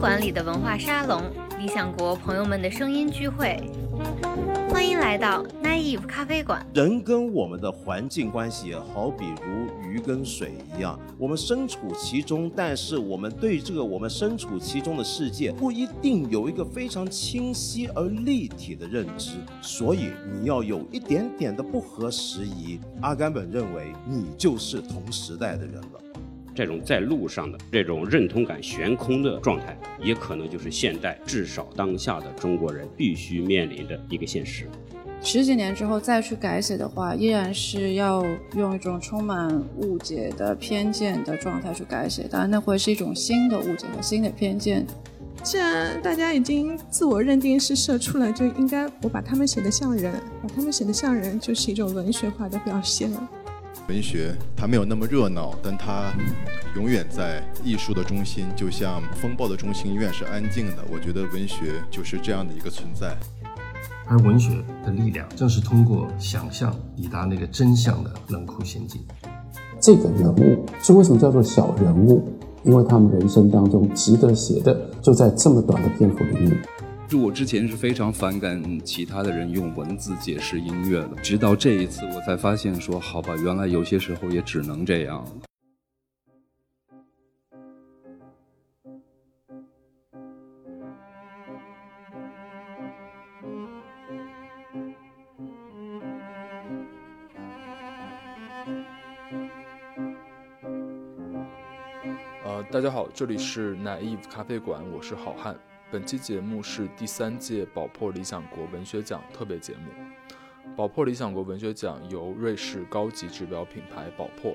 馆里的文化沙龙，理想国朋友们的声音聚会。欢迎来到 Naive 咖啡馆。人跟我们的环境关系好比如鱼跟水一样，我们身处其中，但是我们对这个我们身处其中的世界不一定有一个非常清晰而立体的认知，所以你要有一点点的不合时宜。阿甘本认为你就是同时代的人了。这种在路上的这种认同感悬空的状态，也可能就是现代至少当下的中国人必须面临的一个现实。十几年之后再去改写的话，依然是要用一种充满误解的偏见的状态去改写，当然那会是一种新的误解和新的偏见。既然大家已经自我认定是社畜了，就应该我把他们写得像人，把他们写得像人就是一种文学化的表现了。文学它没有那么热闹，但它永远在艺术的中心，就像风暴的中心永远是安静的。我觉得文学就是这样的一个存在，而文学的力量正是通过想象抵达那个真相的冷酷陷阱。这个人物是为什么叫做小人物？因为他们人生当中值得写的就在这么短的篇幅里面。就我之前是非常反感其他的人用文字解释音乐的，直到这一次我才发现说，好吧，原来有些时候也只能这样。大家好，这里是 Naive 咖啡馆，我是好汉。本期节目是第3届宝珀理想国文学奖特别节目。宝珀理想国文学奖由瑞士高级指标品牌宝珀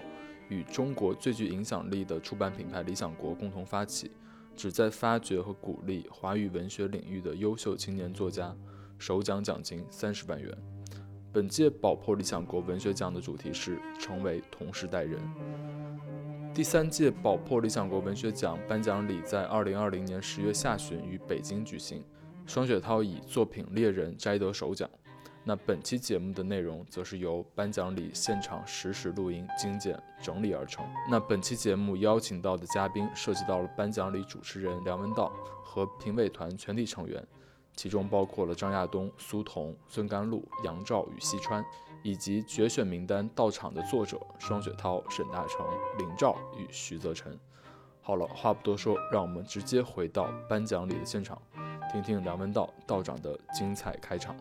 与中国最具影响力的出版品牌理想国共同发起，旨在发掘和鼓励华语文学领域的优秀青年作家，首奖奖金30万元。本届宝珀理想国文学奖的主题是成为同时代人。第3届宝珀理想国文学奖颁奖礼在2020年10月下旬于北京举行，双雪涛以作品《猎人》摘得首奖。那本期节目的内容则是由颁奖礼现场实时录音精简整理而成。那本期节目邀请到的嘉宾涉及到了颁奖礼主持人梁文道和评委团全体成员，其中包括了张亚东、苏童、孙甘露、杨照与西川，以及决选名单到场的作者双雪涛、沈大成、林兆与徐泽辰。好了，话不多说，让我们直接回到颁奖礼的现场，听听梁文道道长的精彩开场。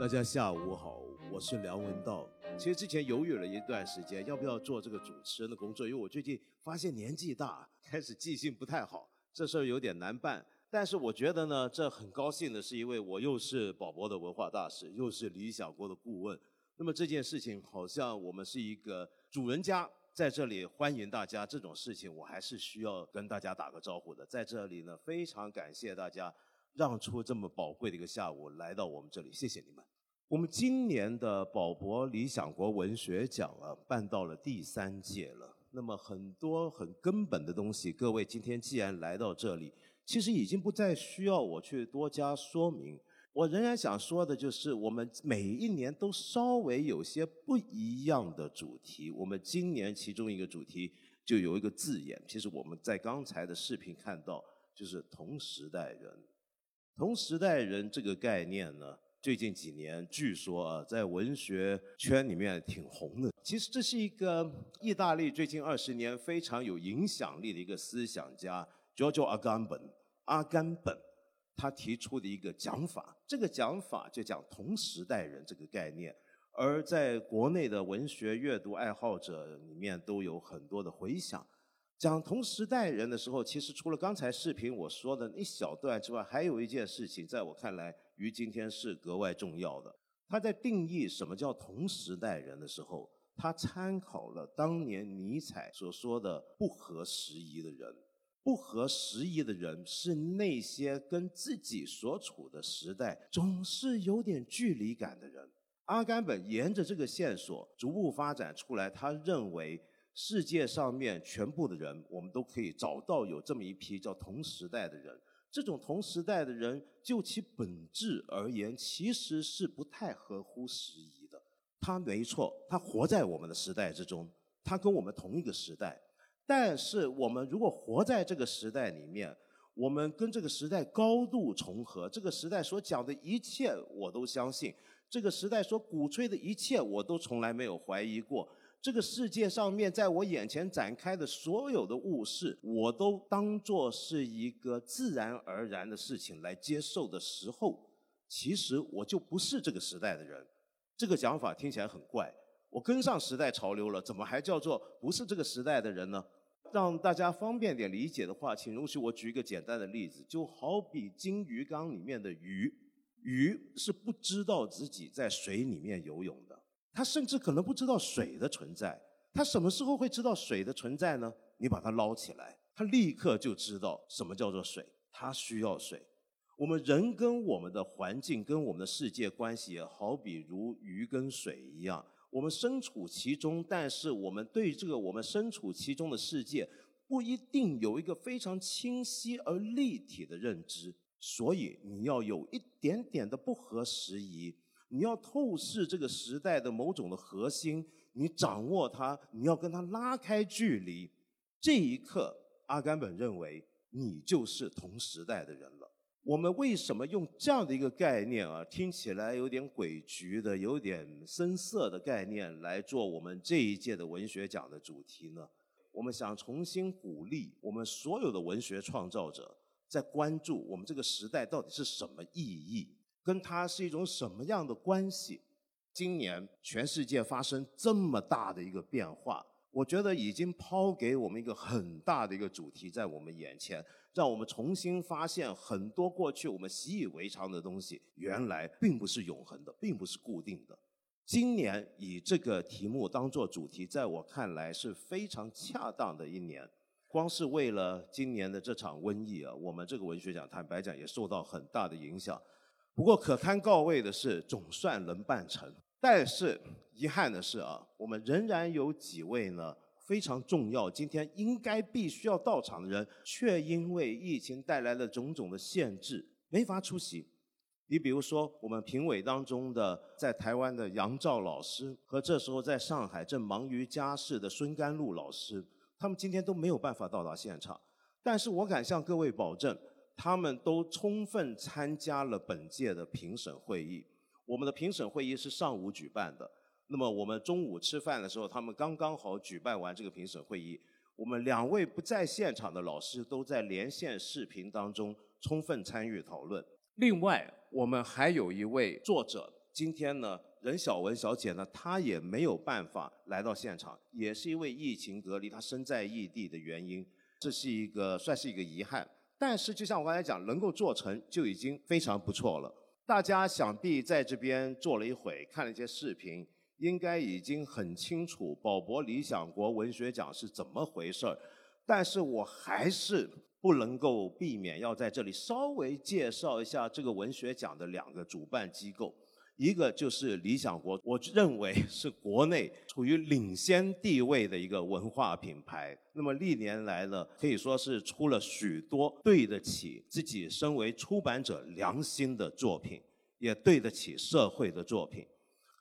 大家下午好，我是梁文道。其实之前犹豫了一段时间，要不要做这个主持人的工作，因为我最近发现年纪大，开始记性不太好，这事儿有点难办。但是我觉得呢，这很高兴的是，因为我又是宝珀的文化大使，又是理想国的顾问，那么这件事情好像我们是一个主人家在这里欢迎大家，这种事情我还是需要跟大家打个招呼的。在这里呢，非常感谢大家让出这么宝贵的一个下午来到我们这里，谢谢你们。我们今年的宝珀理想国文学奖啊，办到了第3届了。那么很多很根本的东西，各位今天既然来到这里，其实已经不再需要我去多加说明。我仍然想说的就是，我们每一年都稍微有些不一样的主题。我们今年其中一个主题就有一个字眼，其实我们在刚才的视频看到，就是同时代人。同时代人这个概念呢，最近几年据说啊，在文学圈里面挺红的。其实这是一个意大利最近20年非常有影响力的一个思想家 Giorgio Agamben 阿甘本，他提出的一个讲法。这个讲法就讲同时代人这个概念，而在国内的文学阅读爱好者里面都有很多的回响。讲同时代人的时候，其实除了刚才视频我说的一小段之外，还有一件事情在我看来于今天是格外重要的。他在定义什么叫同时代人的时候，他参考了当年尼采所说的不合时宜的人。不合时宜的人是那些跟自己所处的时代总是有点距离感的人。阿甘本沿着这个线索逐步发展出来，他认为世界上面全部的人，我们都可以找到有这么一批叫同时代的人。这种同时代的人，就其本质而言，其实是不太合乎时宜的。他没错，他活在我们的时代之中，他跟我们同一个时代。但是我们如果活在这个时代里面，我们跟这个时代高度重合，这个时代所讲的一切我都相信，这个时代所鼓吹的一切我都从来没有怀疑过。这个世界上面在我眼前展开的所有的物事，我都当作是一个自然而然的事情来接受的时候，其实我就不是这个时代的人。这个讲法听起来很怪，我跟上时代潮流了，怎么还叫做不是这个时代的人呢？让大家方便点理解的话，请容许我举一个简单的例子，就好比金鱼缸里面的鱼，鱼是不知道自己在水里面游泳的，它甚至可能不知道水的存在。它什么时候会知道水的存在呢？你把它捞起来，它立刻就知道什么叫做水，它需要水。我们人跟我们的环境跟我们的世界关系也好比如鱼跟水一样，我们身处其中，但是我们对这个我们身处其中的世界不一定有一个非常清晰而立体的认知，所以你要有一点点的不合时宜，你要透视这个时代的某种的核心，你掌握它，你要跟它拉开距离。这一刻，阿甘本认为你就是同时代的人了。我们为什么用这样的一个概念啊，听起来有点诡谲的、有点深涩的概念来做我们这一届的文学奖的主题呢？我们想重新鼓励我们所有的文学创造者，在关注我们这个时代到底是什么意义，跟它是一种什么样的关系。今年全世界发生这么大的一个变化，我觉得已经抛给我们一个很大的一个主题在我们眼前，让我们重新发现很多过去我们习以为常的东西，原来并不是永恒的，并不是固定的。今年以这个题目当作主题，在我看来是非常恰当的一年。光是为了今年的这场瘟疫啊，我们这个文学奖坦白讲也受到很大的影响。不过可堪告慰的是，总算能办成。但是遗憾的是啊，我们仍然有几位呢非常重要，今天应该必须要到场的人，却因为疫情带来了种种的限制，没法出席。你比如说，我们评委当中的在台湾的杨照老师和这时候在上海正忙于家事的孙甘露老师，他们今天都没有办法到达现场。但是我敢向各位保证，他们都充分参加了本届的评审会议。我们的评审会议是上午举办的，那么我们中午吃饭的时候，他们刚刚好举办完这个评审会议。我们两位不在现场的老师都在连线视频当中充分参与讨论。另外，我们还有一位作者，今天呢，任晓雯小姐呢，她也没有办法来到现场，也是因为疫情隔离，她身在异地的原因，这是一个算是一个遗憾。但是就像我刚才讲，能够做成就已经非常不错了。大家想必在这边坐了一会，看了一些视频，应该已经很清楚宝珀理想国文学奖是怎么回事儿。但是我还是不能够避免要在这里稍微介绍一下这个文学奖的两个主办机构。一个就是理想国，我认为是国内处于领先地位的一个文化品牌。那么历年来呢，可以说是出了许多对得起自己身为出版者良心的作品，也对得起社会的作品。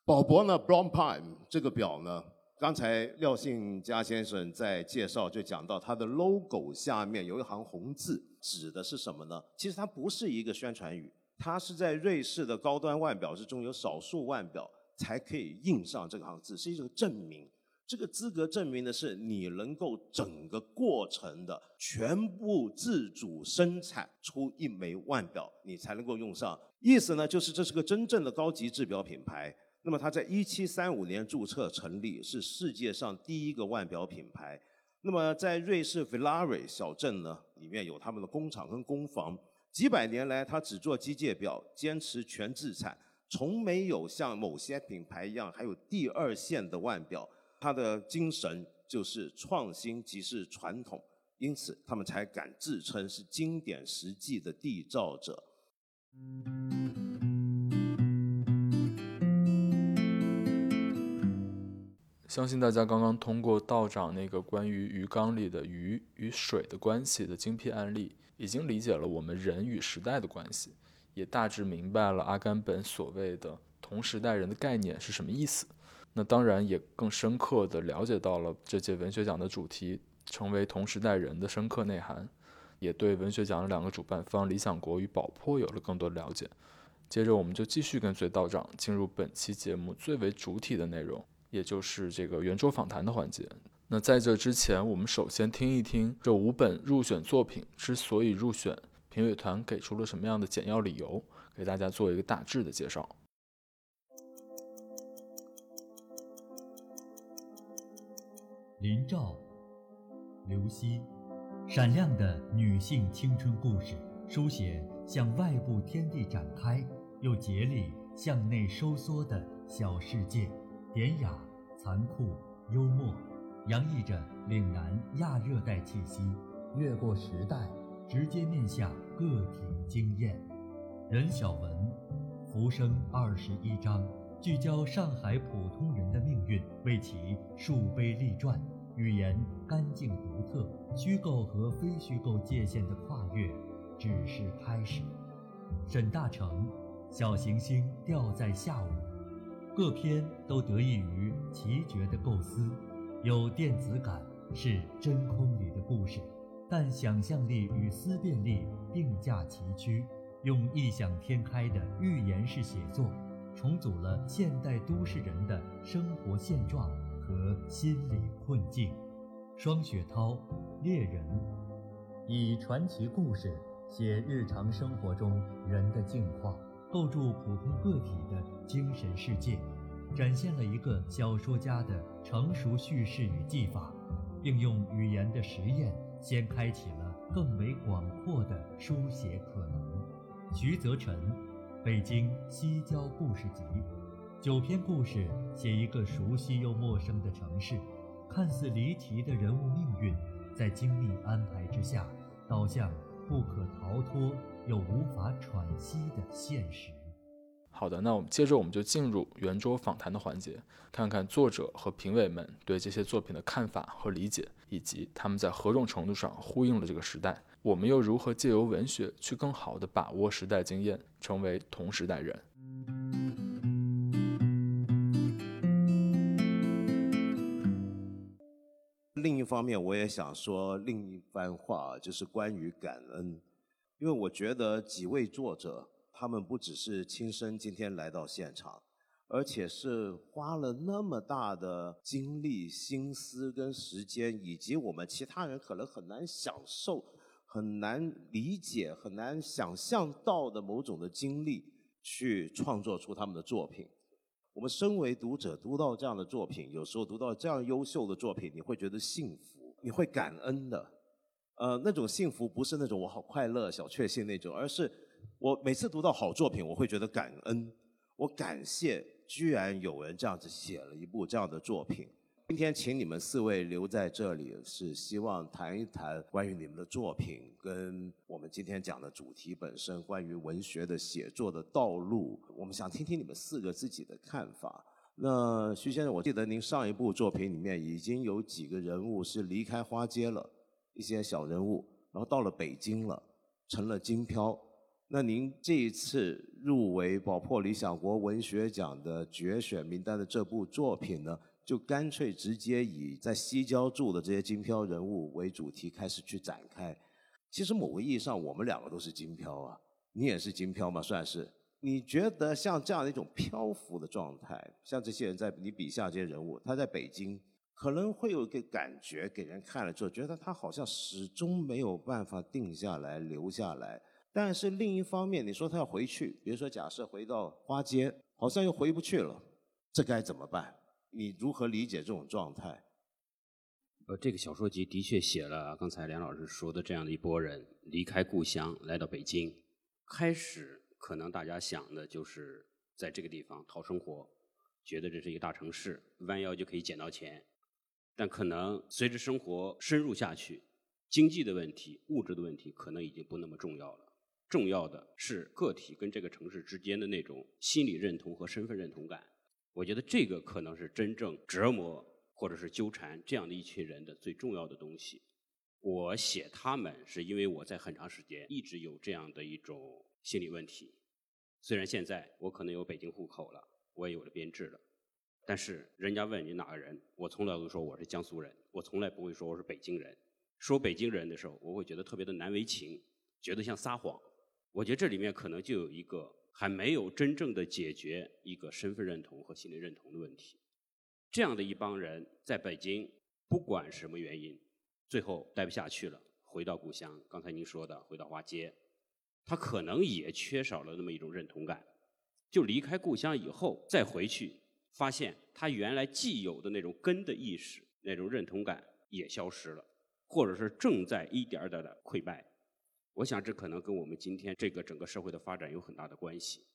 宝珀呢 Blancpain 这个表呢，刚才廖信嘉先生在介绍就讲到，它的 logo 下面有一行红字，指的是什么呢？其实它不是一个宣传语，它是在瑞士的高端腕表之中有少数腕表才可以印上这行字，是一种证明。这个资格证明的是你能够整个过程的全部自主生产出一枚腕表，你才能够用上。意思呢，就是这是个真正的高级制表品牌。那么它在1735年注册成立，是世界上第一个腕表品牌。那么在瑞士 Villars 小镇呢，里面有他们的工厂跟工坊。几百年来，他只做机械表，坚持全自产，从没有像某些品牌一样还有第二线的腕表。他的精神就是创新即是传统，因此他们才敢自称是经典实际的缔造者。相信大家刚刚通过道长那个关于鱼缸里的鱼与水的关系的精辟案例，已经理解了我们人与时代的关系，也大致明白了阿甘本所谓的同时代人的概念是什么意思。那当然也更深刻地了解到了这届文学奖的主题成为同时代人的深刻内涵，也对文学奖的两个主办方理想国与宝珀有了更多了解。接着我们就继续跟随道长进入本期节目最为主体的内容，也就是这个圆桌访谈的环节。那在这之前，我们首先听一听这五本入选作品之所以入选，评委团给出了什么样的简要理由，给大家做一个大致的介绍。林兆、刘希，闪亮的女性青春故事，书写向外部天地展开又竭力向内收缩的小世界，典雅、残酷、幽默，洋溢着岭南亚热带气息，越过时代，直接面向个体经验。任晓雯，浮生21章，聚焦上海普通人的命运，为其树碑立传，语言干净独特，虚构和非虚构界限的跨越只是开始。沈大成，小行星掉在下午，各篇都得益于奇绝的构思，有电子感，是真空里的故事，但想象力与思辨力并驾齐驱，用异想天开的寓言式写作，重组了现代都市人的生活现状和心理困境。双雪涛，猎人，以传奇故事写日常生活中人的境况，构筑普通个体的精神世界，展现了一个小说家的成熟叙事与技法，并用语言的实验先开启了更为广阔的书写可能。徐泽辰，北京西郊故事集，9篇故事写一个熟悉又陌生的城市，看似离奇的人物命运，在精密安排之下导向不可逃脱又无法喘息的现实。好的，那我们接着我们就进入圆桌访谈的环节，看看作者和评委们对这些作品的看法和理解，以及他们在何种程度上呼应了这个时代，我们又如何借由文学去更好地把握时代经验，成为同时代人。另一方面我也想说另一番话，就是关于感恩。因为我觉得几位作者他们不只是亲身今天来到现场，而且是花了那么大的精力、心思跟时间，以及我们其他人可能很难享受、很难理解、很难想象到的某种的经历，去创作出他们的作品。我们身为读者读到这样的作品，有时候读到这样优秀的作品，你会觉得幸福，你会感恩的。那种幸福不是那种我好快乐、小确幸那种，而是我每次读到好作品，我会觉得感恩，我感谢居然有人这样子写了一部这样的作品。今天请你们4位留在这里，是希望谈一谈关于你们的作品跟我们今天讲的主题本身，关于文学的写作的道路，我们想听听你们4个自己的看法。那徐先生，我记得您上一部作品里面已经有几个人物是离开花街了，一些小人物，然后到了北京了，成了京漂。那您这一次入围宝珀理想国文学奖的决选名单的这部作品呢，就干脆直接以在西郊住的这些京漂人物为主题开始去展开。其实某个意义上我们两个都是京漂啊，你也是京漂嘛，算是。你觉得像这样的一种漂浮的状态，像这些人在你笔下这些人物，他在北京可能会有一个感觉给人看了之后觉得他好像始终没有办法定下来留下来，但是另一方面你说他要回去，比如说假设回到花街好像又回不去了，这该怎么办？你如何理解这种状态？这个小说集的确写了刚才梁老师说的这样的一拨人离开故乡来到北京。开始可能大家想的就是在这个地方讨生活，觉得这是一个大城市，弯腰就可以捡到钱。但可能随着生活深入下去，经济的问题、物质的问题可能已经不那么重要了，重要的是个体跟这个城市之间的那种心理认同和身份认同感。我觉得这个可能是真正折磨或者是纠缠这样的一群人的最重要的东西。我写他们是因为我在很长时间一直有这样的一种心理问题，虽然现在我可能有北京户口了，我也有了编制了，但是人家问你哪个人，我从来不会说我是江苏人，我从来不会说我是北京人。说北京人的时候，我会觉得特别的难为情，觉得像撒谎。我觉得这里面可能就有一个还没有真正的解决一个身份认同和心理认同的问题。这样的一帮人在北京，不管什么原因，最后待不下去了，回到故乡，刚才您说的回到花街，他可能也缺少了那么一种认同感，就离开故乡以后再回去，发现他原来既有的那种根的意识，那种认同感也消失了，或者是正在一点点的溃败。我想这可能跟我们今天这个整个社会的发展有很大的关系，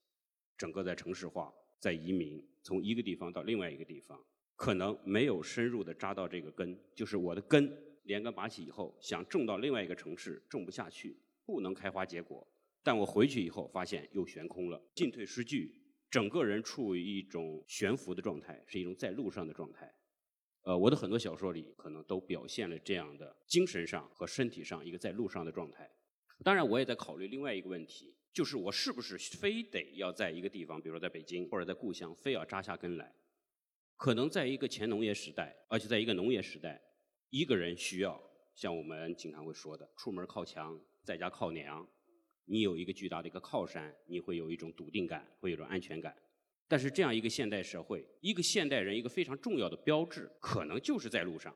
整个在城市化，在移民，从一个地方到另外一个地方，可能没有深入的扎到这个根，就是我的根连根拔起以后，想种到另外一个城市种不下去，不能开花结果，但我回去以后发现又悬空了，进退失据，整个人处于一种悬浮的状态，是一种在路上的状态。我的很多小说里可能都表现了这样的精神上和身体上一个在路上的状态。当然我也在考虑另外一个问题，就是我是不是非得要在一个地方，比如说在北京或者在故乡，非要扎下根来。可能在一个前农业时代，而且在一个农业时代，一个人需要像我们经常会说的出门靠墙，在家靠娘，你有一个巨大的一个靠山，你会有一种笃定感，会有一种安全感。但是这样一个现代社会，一个现代人一个非常重要的标志可能就是在路上，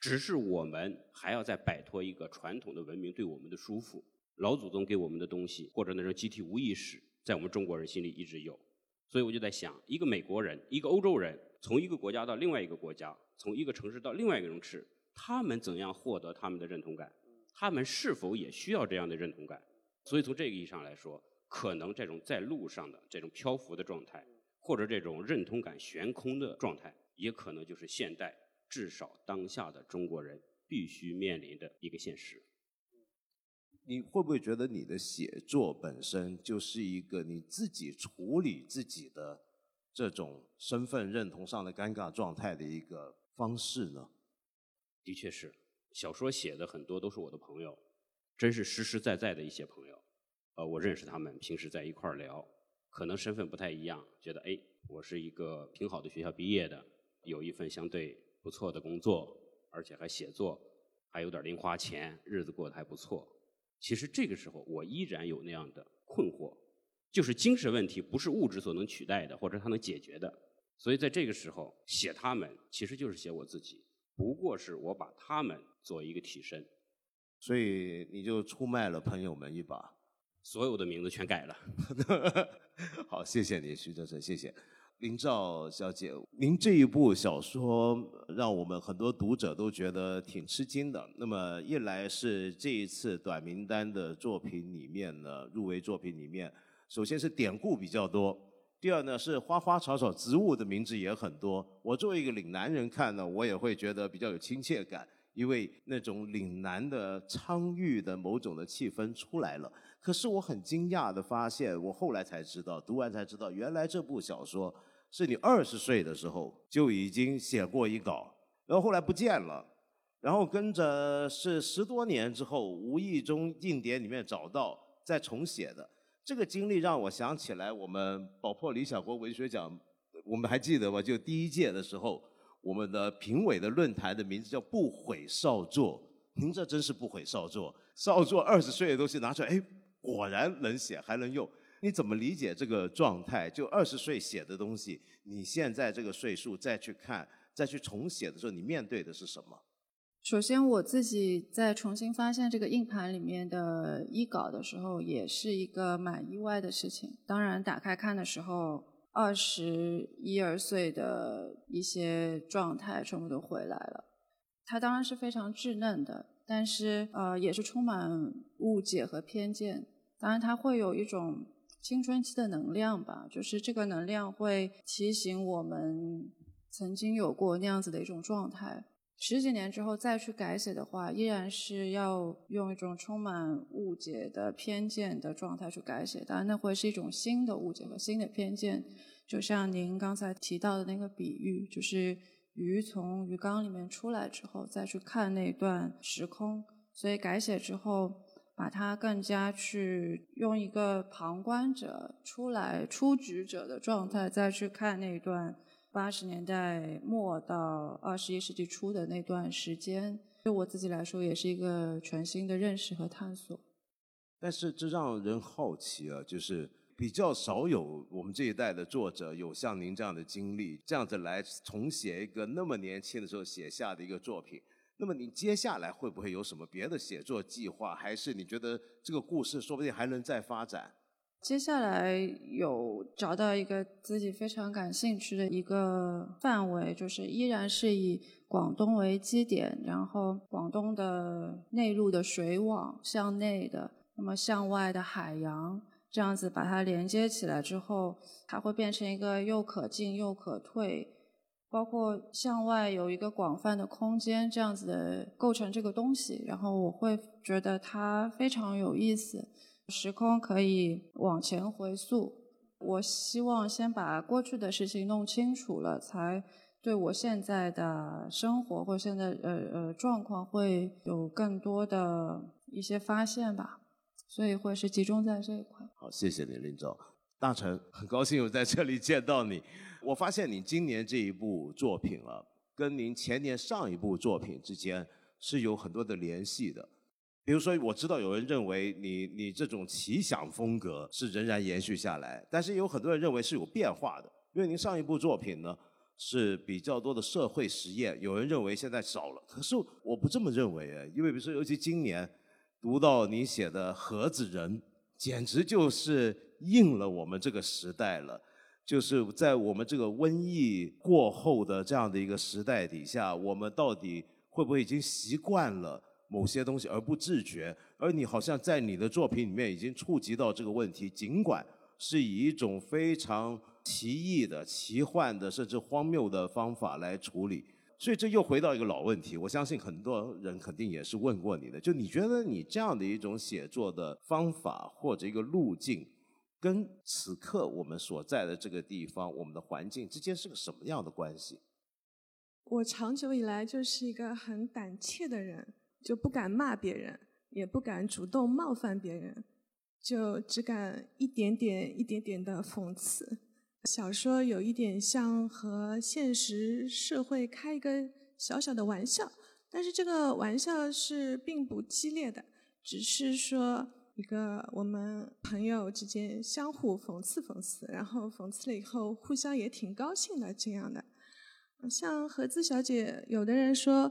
只是我们还要再摆脱一个传统的文明对我们的束缚，老祖宗给我们的东西，或者那种集体无意识，在我们中国人心里一直有。所以我就在想，一个美国人，一个欧洲人，从一个国家到另外一个国家，从一个城市到另外一个城市，他们怎样获得他们的认同感，他们是否也需要这样的认同感。所以从这个意义上来说，可能这种在路上的这种漂浮的状态，或者这种认同感悬空的状态，也可能就是现代至少当下的中国人必须面临的一个现实。你会不会觉得你的写作本身就是一个你自己处理自己的这种身份认同上的尴尬状态的一个方式呢？的确是，小说写的很多都是我的朋友，真是实实在在的一些朋友，我认识他们，平时在一块儿聊，可能身份不太一样，觉得哎，我是一个挺好的学校毕业的，有一份相对不错的工作，而且还写作，还有点零花钱，日子过得还不错。其实这个时候我依然有那样的困惑，就是精神问题不是物质所能取代的，或者它能解决的。所以在这个时候写他们，其实就是写我自己，不过是我把他们做一个替身。所以你就出卖了朋友们一把，所有的名字全改了。好，谢谢你，徐哲成，谢谢。林兆小姐，您这一部小说让我们很多读者都觉得挺吃惊的。那么一来是这一次短名单的作品里面呢，入围作品里面，首先是典故比较多，第二呢是花花草草植物的名字也很多。我作为一个岭南人看呢，我也会觉得比较有亲切感，因为那种岭南的苍郁的某种的气氛出来了。可是我很惊讶的发现，我后来才知道，读完才知道，原来这部小说是你20岁的时候就已经写过一稿，然后后来不见了，然后跟着是10多年之后无意中硬碟里面找到再重写的。这个经历让我想起来我们宝珀理想国文学奖，我们还记得吧，就第一届的时候，我们的评委的论坛的名字叫不悔少作。您这真是不悔少作，少作20岁的东西拿出来，哎，果然能写还能用。你怎么理解这个状态，就20岁写的东西，你现在这个岁数再去看，再去重写的时候，你面对的是什么？首先我自己在重新发现这个硬盘里面的译稿的时候，也是一个蛮意外的事情。当然打开看的时候，21、22岁的一些状态全部都回来了。它当然是非常稚嫩的，但是也是充满误解和偏见。当然它会有一种青春期的能量吧，就是这个能量会提醒我们曾经有过那样子的一种状态。10几年之后再去改写的话，依然是要用一种充满误解的偏见的状态去改写，当然那会是一种新的误解和新的偏见。就像您刚才提到的那个比喻，就是鱼从鱼缸里面出来之后再去看那段时空，所以改写之后把它更加去用一个旁观者出局者的状态再去看那段80年代末到21世纪初的那段时间，对我自己来说也是一个全新的认识和探索。但是这让人好奇啊，就是比较少有我们这一代的作者有像您这样的经历，这样子来重写一个那么年轻的时候写下的一个作品。那么你接下来会不会有什么别的写作计划，还是你觉得这个故事说不定还能再发展？接下来有找到一个自己非常感兴趣的一个范围，就是依然是以广东为基点，然后广东的内陆的水网，向内的，那么向外的海洋，这样子把它连接起来之后，它会变成一个又可进又可退，包括向外有一个广泛的空间，这样子的构成这个东西，然后我会觉得它非常有意思。时空可以往前回溯，我希望先把过去的事情弄清楚了，才对我现在的生活或现在状况会有更多的一些发现吧，所以会是集中在这一块。好，谢谢你林总。大成，很高兴有在这里见到你。我发现你今年这一部作品啊，跟您前年上一部作品之间是有很多的联系的。比如说我知道有人认为你这种奇想风格是仍然延续下来，但是有很多人认为是有变化的，因为您上一部作品呢是比较多的社会实验，有人认为现在少了，可是我不这么认为，因为比如说尤其今年读到你写的《盒子人》，简直就是应了我们这个时代了，就是在我们这个瘟疫过后的这样的一个时代底下，我们到底会不会已经习惯了某些东西而不自觉，而你好像在你的作品里面已经触及到这个问题，尽管是以一种非常奇异的奇幻的甚至荒谬的方法来处理。所以这又回到一个老问题，我相信很多人肯定也是问过你的，就你觉得你这样的一种写作的方法或者一个路径跟此刻我们所在的这个地方我们的环境之间是个什么样的关系？我长久以来就是一个很胆怯的人，就不敢骂别人，也不敢主动冒犯别人，就只敢一点点一点点的讽刺。小说有一点像和现实社会开一个小小的玩笑，但是这个玩笑是并不激烈的，只是说一个我们朋友之间相互讽刺讽刺，然后讽刺了以后互相也挺高兴的这样的。像盒子小姐，有的人说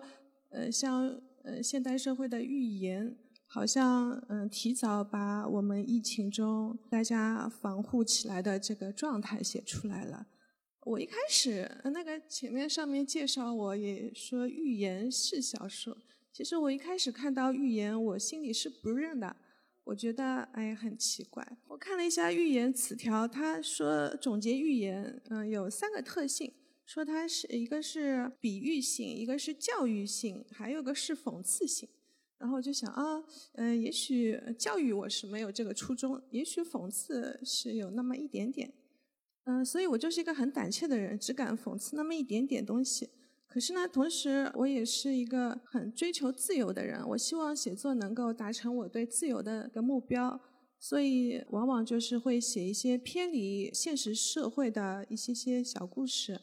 像现代社会的预言好像提早把我们疫情中大家防护起来的这个状态写出来了。我一开始那个前面上面介绍我也说预言是小说，其实我一开始看到预言我心里是不认的，我觉得很奇怪。我看了一下预言词条，他说总结预言有3个特性，说它是一个是比喻性，一个是教育性，还有个是讽刺性。然后我就想也许教育我是没有这个初衷，也许讽刺是有那么一点点。所以我就是一个很胆怯的人，只敢讽刺那么一点点东西。可是呢，同时我也是一个很追求自由的人，我希望写作能够达成我对自由的一个目标。所以往往就是会写一些偏离现实社会的一些小故事。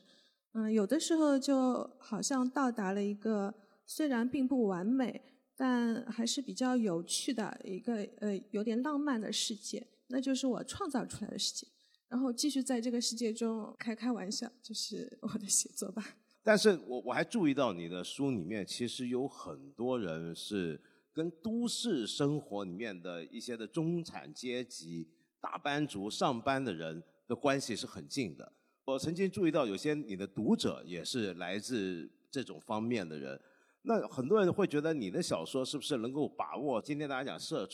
有的时候就好像到达了一个虽然并不完美但还是比较有趣的一个有点浪漫的世界，那就是我创造出来的世界，然后继续在这个世界中开玩笑，就是我的写作吧。但是我还注意到你的书里面其实有很多人是跟都市生活里面的一些的中产阶级大班族上班的人的关系是很近的，我曾经注意到有些你的读者也是来自这种方面的人，那很多人会觉得你的小说是不是能够把握今天大家讲社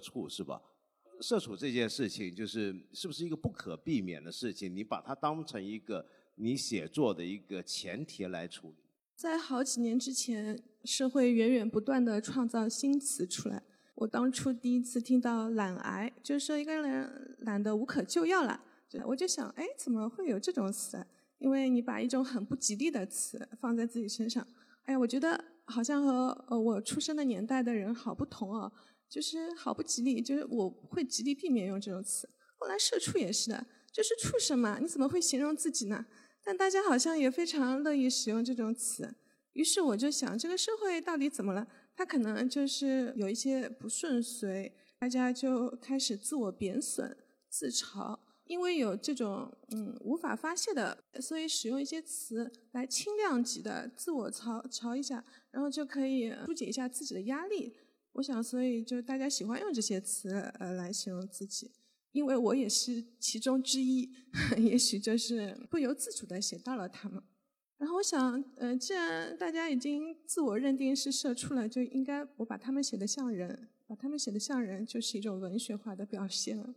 畜是吧？社畜这件事情是不是一个不可避免的事情，你把它当成一个你写作的一个前提来处理？在好几年之前，社会源源不断地创造新词出来，我当初第一次听到懒癌，就是说一个人懒得无可救药了，我就想怎么会有这种词啊？因为你把一种很不吉利的词放在自己身上。哎呀，我觉得好像和我出生的年代的人好不同哦，就是好不吉利，就是我会极力避免用这种词。后来社畜也是的，就是畜生嘛，你怎么会形容自己呢？但大家好像也非常乐意使用这种词。于是我就想，这个社会到底怎么了？它可能就是有一些不顺遂，大家就开始自我贬损、自嘲，因为有这种无法发泄的，所以使用一些词来轻量级的自我嘲一下，然后就可以疏解一下自己的压力。我想，所以就大家喜欢用这些词来形容自己，因为我也是其中之一，也许就是不由自主地写到了他们。然后我想，既然大家已经自我认定是社畜了，就应该我把他们写得像人，把他们写得像人就是一种文学化的表现了。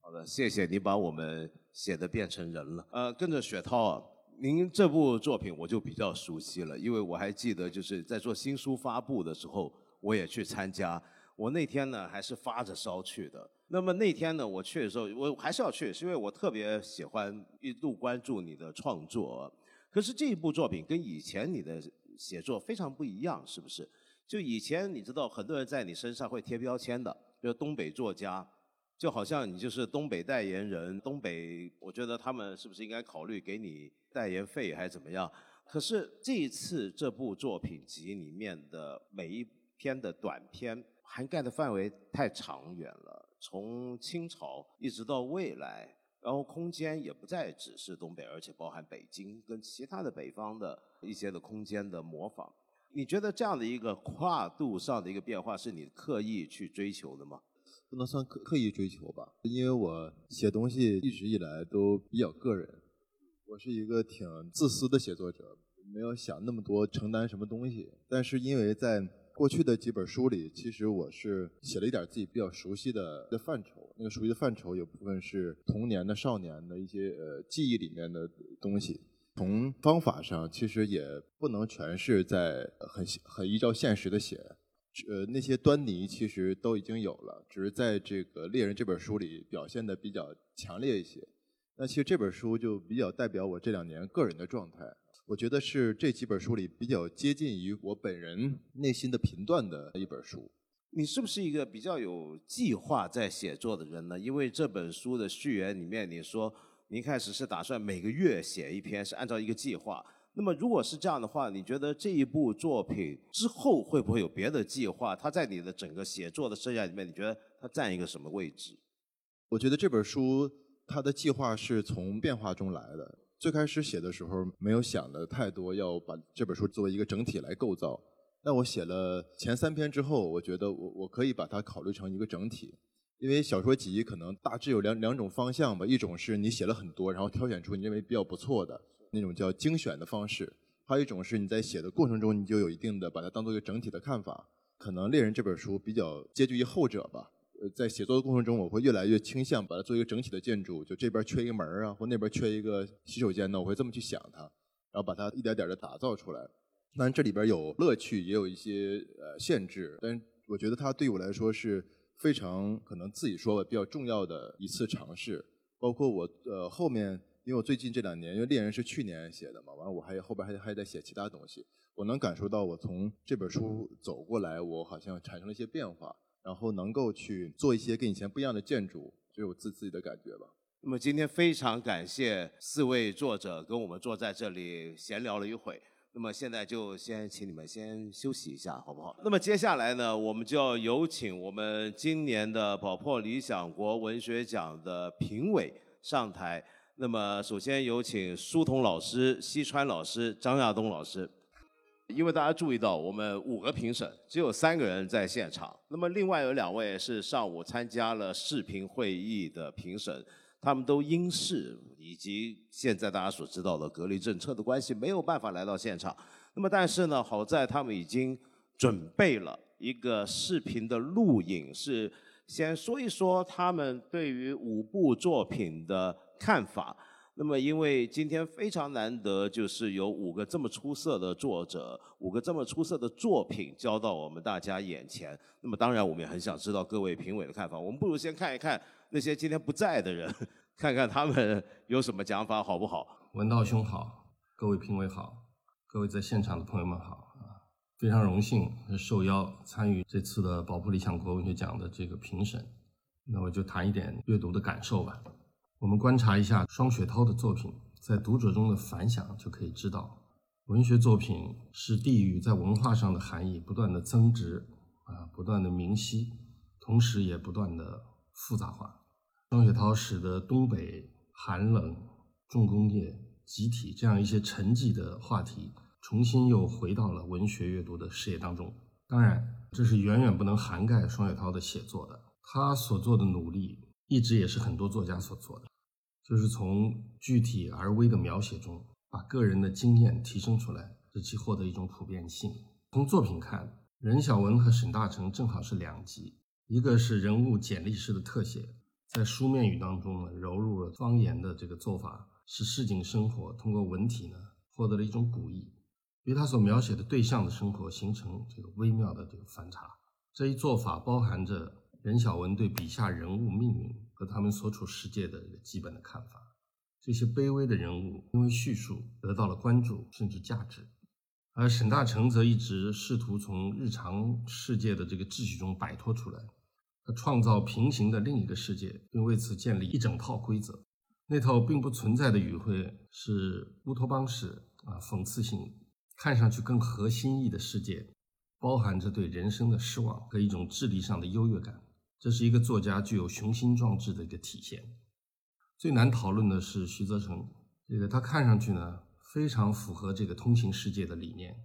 好的，谢谢你把我们写得变成人了。跟着雪涛啊，您这部作品我就比较熟悉了，因为我还记得就是在做新书发布的时候，我也去参加。我那天呢还是发着烧去的。那么那天呢，我去的时候，我还是要去，是因为我特别喜欢一路关注你的创作。可是这一部作品跟以前你的写作非常不一样，是不是？就以前你知道很多人在你身上会贴标签的，比如东北作家，就好像你就是东北代言人，东北，我觉得他们是不是应该考虑给你代言费还是怎么样？可是这一次这部作品集里面的每一篇的短篇涵盖的范围太长远了，从清朝一直到未来，然后空间也不再只是东北，而且包含北京跟其他的北方的一些的空间的模仿。你觉得这样的一个跨度上的一个变化是你刻意去追求的吗？不能算刻意追求吧，因为我写东西一直以来都比较个人，我是一个挺自私的写作者，没有想那么多承担什么东西。但是因为在过去的几本书里，其实我是写了一点自己比较熟悉的范畴，那个熟悉的范畴有部分是童年的少年的一些记忆里面的东西。从方法上其实也不能全是在很依照现实的写，那些端倪其实都已经有了，只是在这个《猎人》这本书里表现的比较强烈一些。那其实这本书就比较代表我这两年个人的状态，我觉得是这几本书里比较接近于我本人内心的频段的一本书。你是不是一个比较有计划在写作的人呢？因为这本书的序言里面你说你一开始是打算每个月写一篇，是按照一个计划。那么如果是这样的话，你觉得这一部作品之后会不会有别的计划？它在你的整个写作的生涯里面，你觉得它占一个什么位置？我觉得这本书它的计划是从变化中来的。最开始写的时候没有想的太多，要把这本书作为一个整体来构造。但我写了前三篇之后，我觉得我可以把它考虑成一个整体，因为小说集可能大致有两种方向吧，一种是你写了很多，然后挑选出你认为比较不错的那种叫精选的方式，还有一种是你在写的过程中你就有一定的把它当做一个整体的看法。可能《猎人》这本书比较接近于后者吧，在写作的过程中我会越来越倾向把它做一个整体的建筑，就这边缺一个门啊，或那边缺一个洗手间呢，我会这么去想它，然后把它一点点的打造出来。当然这里边有乐趣也有一些限制，但我觉得它对我来说是非常可能自己说吧比较重要的一次尝试。包括我后面，因为我最近这两年，因为《猎人》是去年写的嘛，完了我后边还在写其他东西，我能感受到我从这本书走过来我好像产生了一些变化，然后能够去做一些跟以前不一样的建筑，这是我自己的感觉吧。那么今天非常感谢四位作者跟我们坐在这里闲聊了一会，那么现在就先请你们先休息一下好不好？那么接下来呢，我们就要有请我们今年的宝珀理想国文学奖的评委上台。那么首先有请苏童老师、西川老师、张亚东老师。因为大家注意到我们5个评审只有3个人在现场，那么另外有2位是上午参加了视频会议的评审，他们都因事以及现在大家所知道的隔离政策的关系没有办法来到现场。那么但是呢，好在他们已经准备了一个视频的录影，是先说一说他们对于5部作品的看法。那么因为今天非常难得，就是有5个这么出色的作者，5个这么出色的作品交到我们大家眼前，那么当然我们也很想知道各位评委的看法。我们不如先看一看那些今天不在的人，看看他们有什么讲法好不好？文道兄好，各位评委好，各位在现场的朋友们好啊！非常荣幸受邀参与这次的保普理想国文学奖的这个评审，那我就谈一点阅读的感受吧。我们观察一下双雪涛的作品在读者中的反响，就可以知道文学作品是地域在文化上的含义不断的增值啊，不断的明晰，同时也不断的复杂化。双雪涛使得东北寒冷、重工业、集体这样一些沉寂的话题重新又回到了文学阅读的视野当中。当然这是远远不能涵盖双雪涛的写作的，他所做的努力一直也是很多作家所做的，就是从具体而微的描写中把个人的经验提升出来，使其获得一种普遍性。从作品看，任晓雯和沈大成正好是两极，一个是人物简历式的特写，在书面语当中呢揉入了方言的这个做法，使市井生活通过文体呢获得了一种古意，与他所描写的对象的生活形成这个微妙的这个反差。这一做法包含着任晓雯对笔下人物命运和他们所处世界的一个基本的看法。这些卑微的人物因为叙述得到了关注甚至价值，而沈大成则一直试图从日常世界的这个秩序中摆脱出来，他创造平行的另一个世界，并为此建立一整套规则。那套并不存在的语汇是乌托邦式讽刺性，看上去更合心意的世界，包含着对人生的失望和一种智力上的优越感，这是一个作家具有雄心壮志的一个体现。最难讨论的是徐则成，这个他看上去呢非常符合这个通行世界的理念，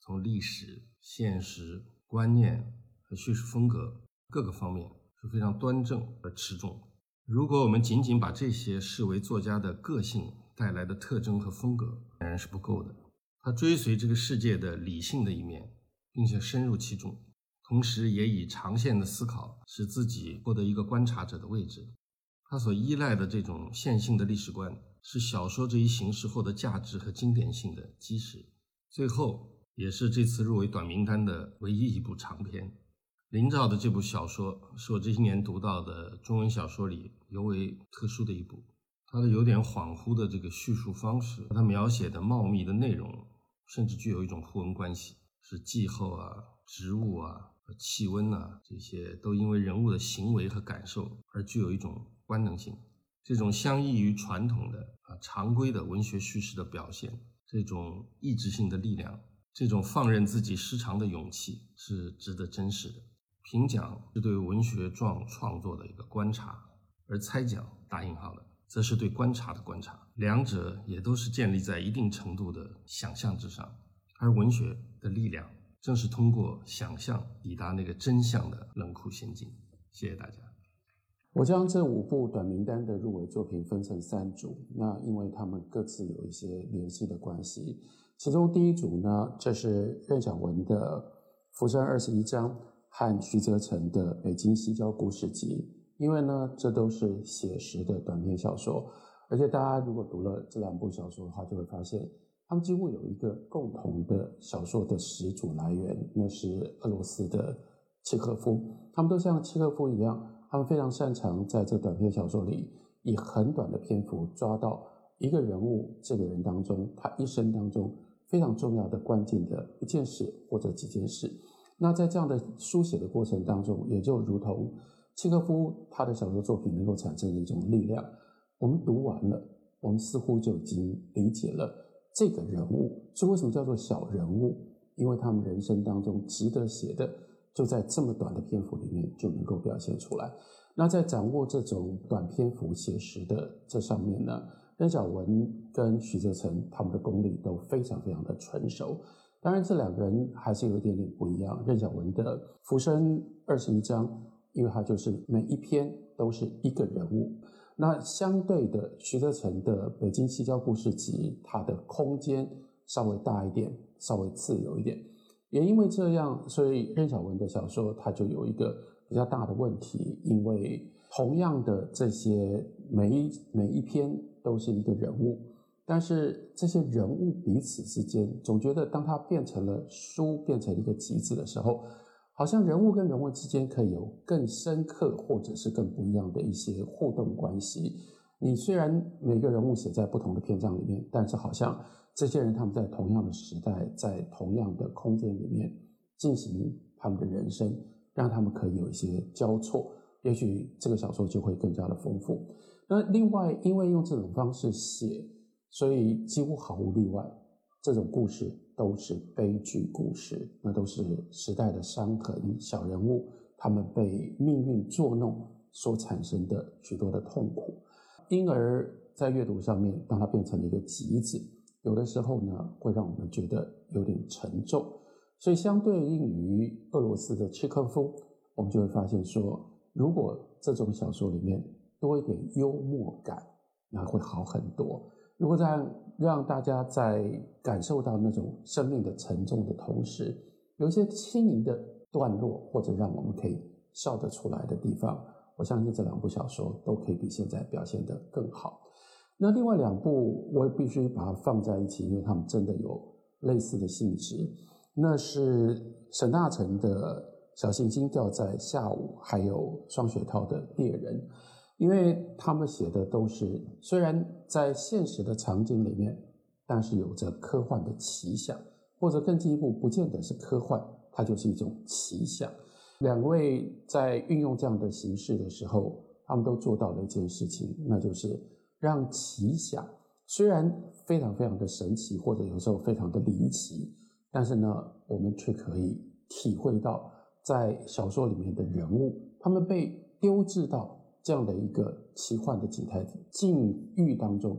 从历史、现实、观念和叙事风格各个方面是非常端正而持重。如果我们仅仅把这些视为作家的个性带来的特征和风格，当然是不够的。他追随这个世界的理性的一面，并且深入其中，同时也以长线的思考使自己获得一个观察者的位置。他所依赖的这种线性的历史观是小说这一形式获得价值和经典性的基石。最后也是这次入围短名单的唯一一部长篇。林兆的这部小说是我这些年读到的中文小说里尤为特殊的一部，它的有点恍惚的这个叙述方式，它描写的茂密的内容甚至具有一种互文关系，是气候啊、植物啊、气温啊，这些都因为人物的行为和感受而具有一种官能性。这种相异于传统的常规的文学叙事的表现，这种意志性的力量，这种放任自己失常的勇气是值得珍视的。评奖是对文学创作的一个观察，而猜奖打引号的则是对观察的观察，两者也都是建立在一定程度的想象之上，而文学的力量正是通过想象抵达那个真相的冷酷陷阱。谢谢大家。我将这五部短名单的入围作品分成三组，那因为他们各自有一些联系的关系。其中第一组呢，就是任晓雯的浮生21章和徐则成的北京西郊故事集，因为呢这都是写实的短篇小说，而且大家如果读了这两部小说的话，就会发现他们几乎有一个共同的小说的始祖来源，那是俄罗斯的契诃夫。他们都像契诃夫一样，他们非常擅长在这短篇小说里以很短的篇幅抓到一个人物，这个人当中他一生当中非常重要的关键的一件事或者几件事。那在这样的书写的过程当中，也就如同契诃夫他的小说作品能够产生的一种力量，我们读完了，我们似乎就已经理解了这个人物，所以为什么叫做小人物，因为他们人生当中值得写的就在这么短的篇幅里面就能够表现出来。那在掌握这种短篇幅写实的这上面呢，任晓雯跟徐则成他们的功力都非常非常的纯熟。当然这两个人还是有一点点不一样，任晓雯的浮生21章，因为它就是每一篇都是一个人物，那相对的徐则成的北京西郊故事集，它的空间稍微大一点，稍微自由一点。也因为这样，所以任晓雯的小说它就有一个比较大的问题，因为同样的这些每一篇都是一个人物，但是这些人物彼此之间总觉得当它变成了书，变成一个集子的时候，好像人物跟人物之间可以有更深刻或者是更不一样的一些互动关系。你虽然每个人物写在不同的篇章里面，但是好像这些人他们在同样的时代，在同样的空间里面进行他们的人生，让他们可以有一些交错，也许这个小说就会更加的丰富。那另外，因为用这种方式写，所以几乎毫无例外，这种故事都是悲剧故事，那都是时代的伤痕，小人物他们被命运作弄所产生的许多的痛苦。因而在阅读上面，当它变成了一个集子，有的时候呢会让我们觉得有点沉重。所以相对应于俄罗斯的契诃夫，我们就会发现说，如果这种小说里面多一点幽默感，那会好很多。如果让大家在感受到那种生命的沉重的同时，有一些轻盈的段落，或者让我们可以笑得出来的地方，我相信这两部小说都可以比现在表现得更好。那另外两部我必须把它放在一起，因为他们真的有类似的性质。那是沈大成的小行星掉在下午，还有双雪涛的猎人，因为他们写的都是虽然在现实的场景里面，但是有着科幻的奇想，或者更进一步不见得是科幻，它就是一种奇想。两位在运用这样的形式的时候，他们都做到了一件事情，那就是让奇想虽然非常非常的神奇，或者有时候非常的离奇，但是呢我们却可以体会到在小说里面的人物，他们被丢置到这样的一个奇幻的境遇当中，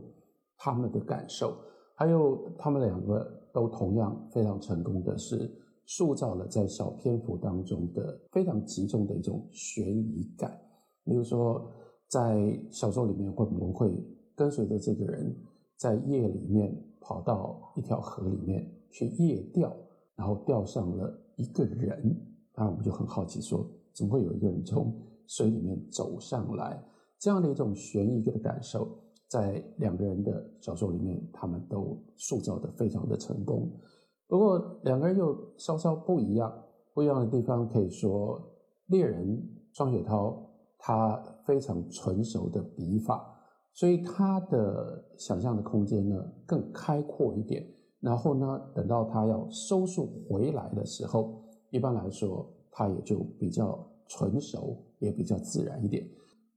他们的感受，还有他们两个都同样非常成功的是塑造了在小篇幅当中的非常集中的一种悬疑感。比如说在小说里面，我们会跟随着这个人在夜里面跑到一条河里面去夜钓，然后钓上了一个人，当然我们就很好奇说怎么会有一个人从水里面走上来，这样的一种悬疑的感受在两个人的小说里面他们都塑造得非常的成功。不过两个人又稍稍不一样的地方，可以说猎人双雪涛他非常纯熟的笔法，所以他的想象的空间呢更开阔一点，然后呢等到他要收束回来的时候，一般来说他也就比较纯熟，也比较自然一点。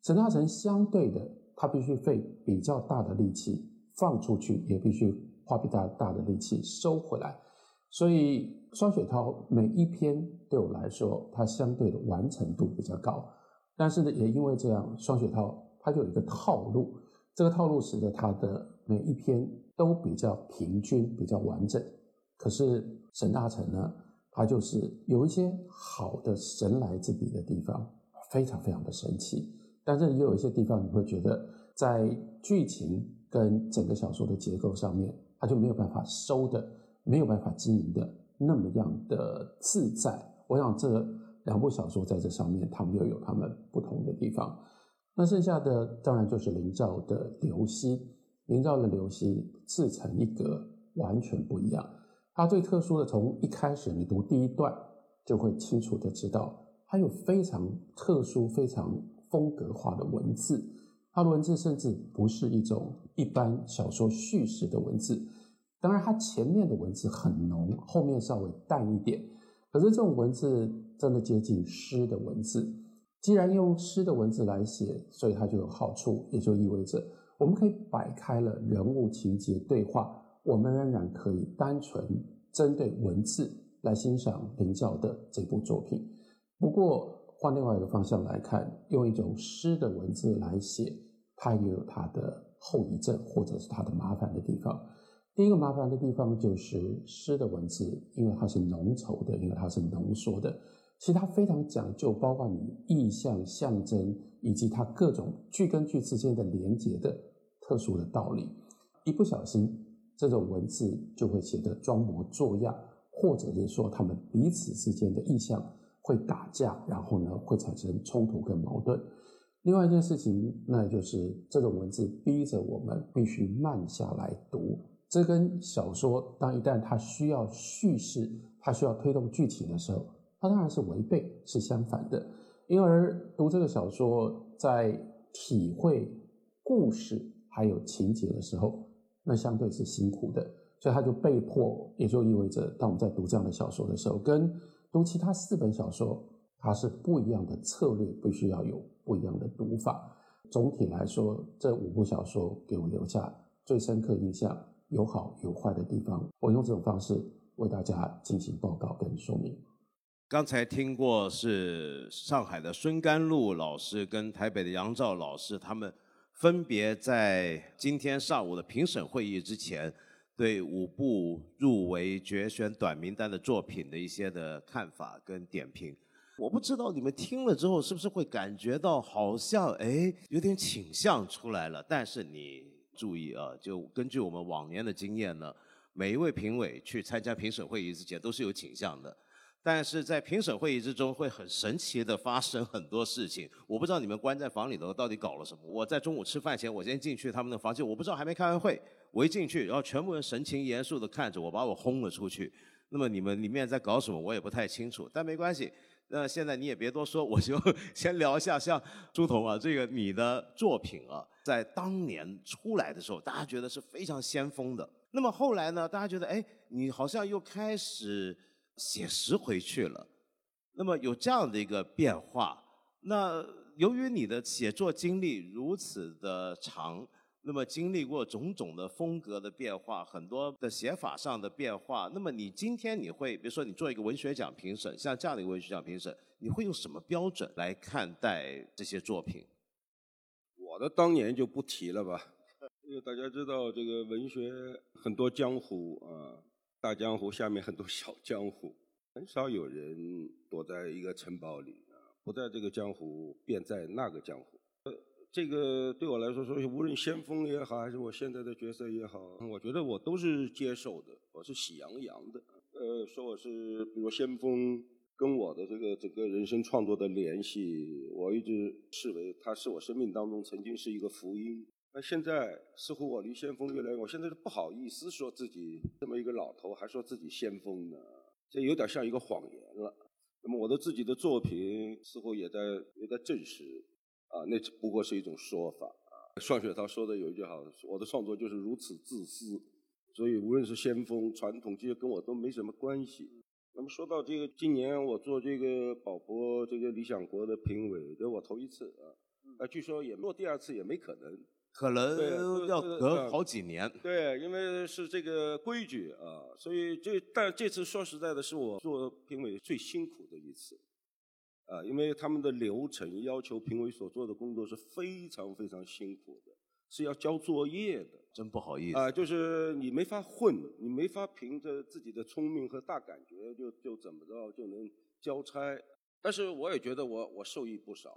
沈大成相对的，他必须费比较大的力气放出去，也必须花比较大的力气收回来。所以双雪涛每一篇对我来说，它相对的完成度比较高，但是呢也因为这样，双雪涛它就有一个套路，这个套路使得它的每一篇都比较平均，比较完整。可是沈大成呢，它就是有一些好的神来之笔的地方，非常非常的神奇，但是也有一些地方你会觉得在剧情跟整个小说的结构上面，它就没有办法收的，没有办法经营的那么样的自在。我想这两部小说在这上面他们又有他们不同的地方。那剩下的当然就是林兆的流溪，林兆的流溪自成一格，完全不一样。它最特殊的，从一开始你读第一段就会清楚的知道，它有非常特殊非常风格化的文字，它的文字甚至不是一种一般小说叙事的文字。当然它前面的文字很浓，后面稍微淡一点，可是这种文字真的接近诗的文字。既然用诗的文字来写，所以它就有好处，也就意味着我们可以摆开了人物情节对话，我们仍然可以单纯针对文字来欣赏林兆的这部作品。不过换另外一个方向来看，用一种诗的文字来写，它也有它的后遗症，或者是它的麻烦的地方。第一个麻烦的地方就是诗的文字，因为它是浓稠的，因为它是浓缩的，其实它非常讲究，包括你意象、象征，以及它各种句跟句之间的连结的特殊的道理。一不小心这种文字就会写得装模作样，或者是说他们彼此之间的意象会打架，然后呢会产生冲突跟矛盾。另外一件事情，那就是这种文字逼着我们必须慢下来读，这跟小说当一旦它需要叙事，它需要推动剧情的时候，它当然是违背，是相反的。因而读这个小说，在体会故事还有情节的时候，那相对是辛苦的，所以他就被迫，也就意味着当我们在读这样的小说的时候，跟读其他4本小说它是不一样的策略，必须要有不一样的读法。总体来说，这5部小说给我留下最深刻印象，有好有坏的地方，我用这种方式为大家进行报告跟说明。刚才听过是上海的孙甘露老师跟台北的杨照老师，他们分别在今天上午的评审会议之前对5部入围决选短名单的作品的一些的看法跟点评。我不知道你们听了之后是不是会感觉到好像有点倾向出来了，但是你注意啊，就根据我们往年的经验呢，每一位评委去参加评审会议之前都是有倾向的，但是在评审会议之中会很神奇的发生很多事情。我不知道你们关在房里头到底搞了什么。我在中午吃饭前我先进去他们的房间，我不知道还没开完会，我一进去然后全部人神情严肃的看着我，把我轰了出去。那么你们里面在搞什么我也不太清楚，但没关系，那现在你也别多说，我就先聊一下。像朱彤啊，这个你的作品啊，在当年出来的时候大家觉得是非常先锋的，那么后来呢，大家觉得你好像又开始写实回去了，那么有这样的一个变化。那由于你的写作经历如此的长，那么经历过种种的风格的变化，很多的写法上的变化，那么你今天你会比如说你做一个文学奖评审，像这样的一个文学奖评审，你会用什么标准来看待这些作品？我的当年就不提了吧，因为大家知道这个文学很多江湖啊，大江湖下面很多小江湖，很少有人躲在一个城堡里啊，不在这个江湖便在那个江湖。这个对我来说，所以无论先锋也好还是我现在的角色也好，我觉得我都是接受的，我是喜洋洋的。说我是比如先锋跟我的这个整个人生创作的联系，我一直视为它是我生命当中曾经是一个福音。那现在似乎我离先锋越来越，我现在是不好意思说自己这么一个老头还说自己先锋呢，这有点像一个谎言了。那么我的自己的作品似乎也在证实啊，那不过是一种说法啊。双雪涛说的有一句好，我的创作就是如此自私，所以无论是先锋、传统，这些跟我都没什么关系。那么说到这个，今年我做这个宝珀这个理想国的评委，这是我头一次啊，据说也做第2次也没可能，可能要隔好几年。对，因为是这个规矩啊，所以但这次说实在的，是我做评委最辛苦的一次。因为他们的流程要求评委所做的工作是非常非常辛苦的，是要交作业的，真不好意思就是你没法混，你没法凭着自己的聪明和大感觉就怎么着就能交差。但是我也觉得我受益不少。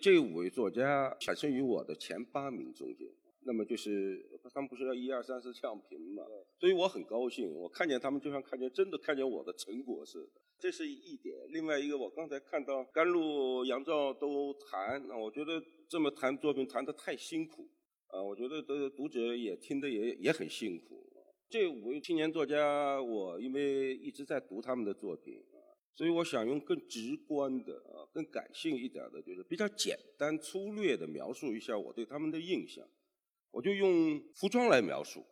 这5位作家产生于我的前8名中间，那么就是他们不是要1、2、3、4这样评嘛，所以我很高兴，我看见他们就像真的看见我的成果似的，这是一点。另外一个，我刚才看到甘露、杨照都谈，我觉得这么谈作品谈得太辛苦啊，我觉得读者也听得也很辛苦。这5位青年作家，我因为一直在读他们的作品啊，所以我想用更直观的啊、更感性一点的，就是比较简单粗略的描述一下我对他们的印象。我就用服装来描述，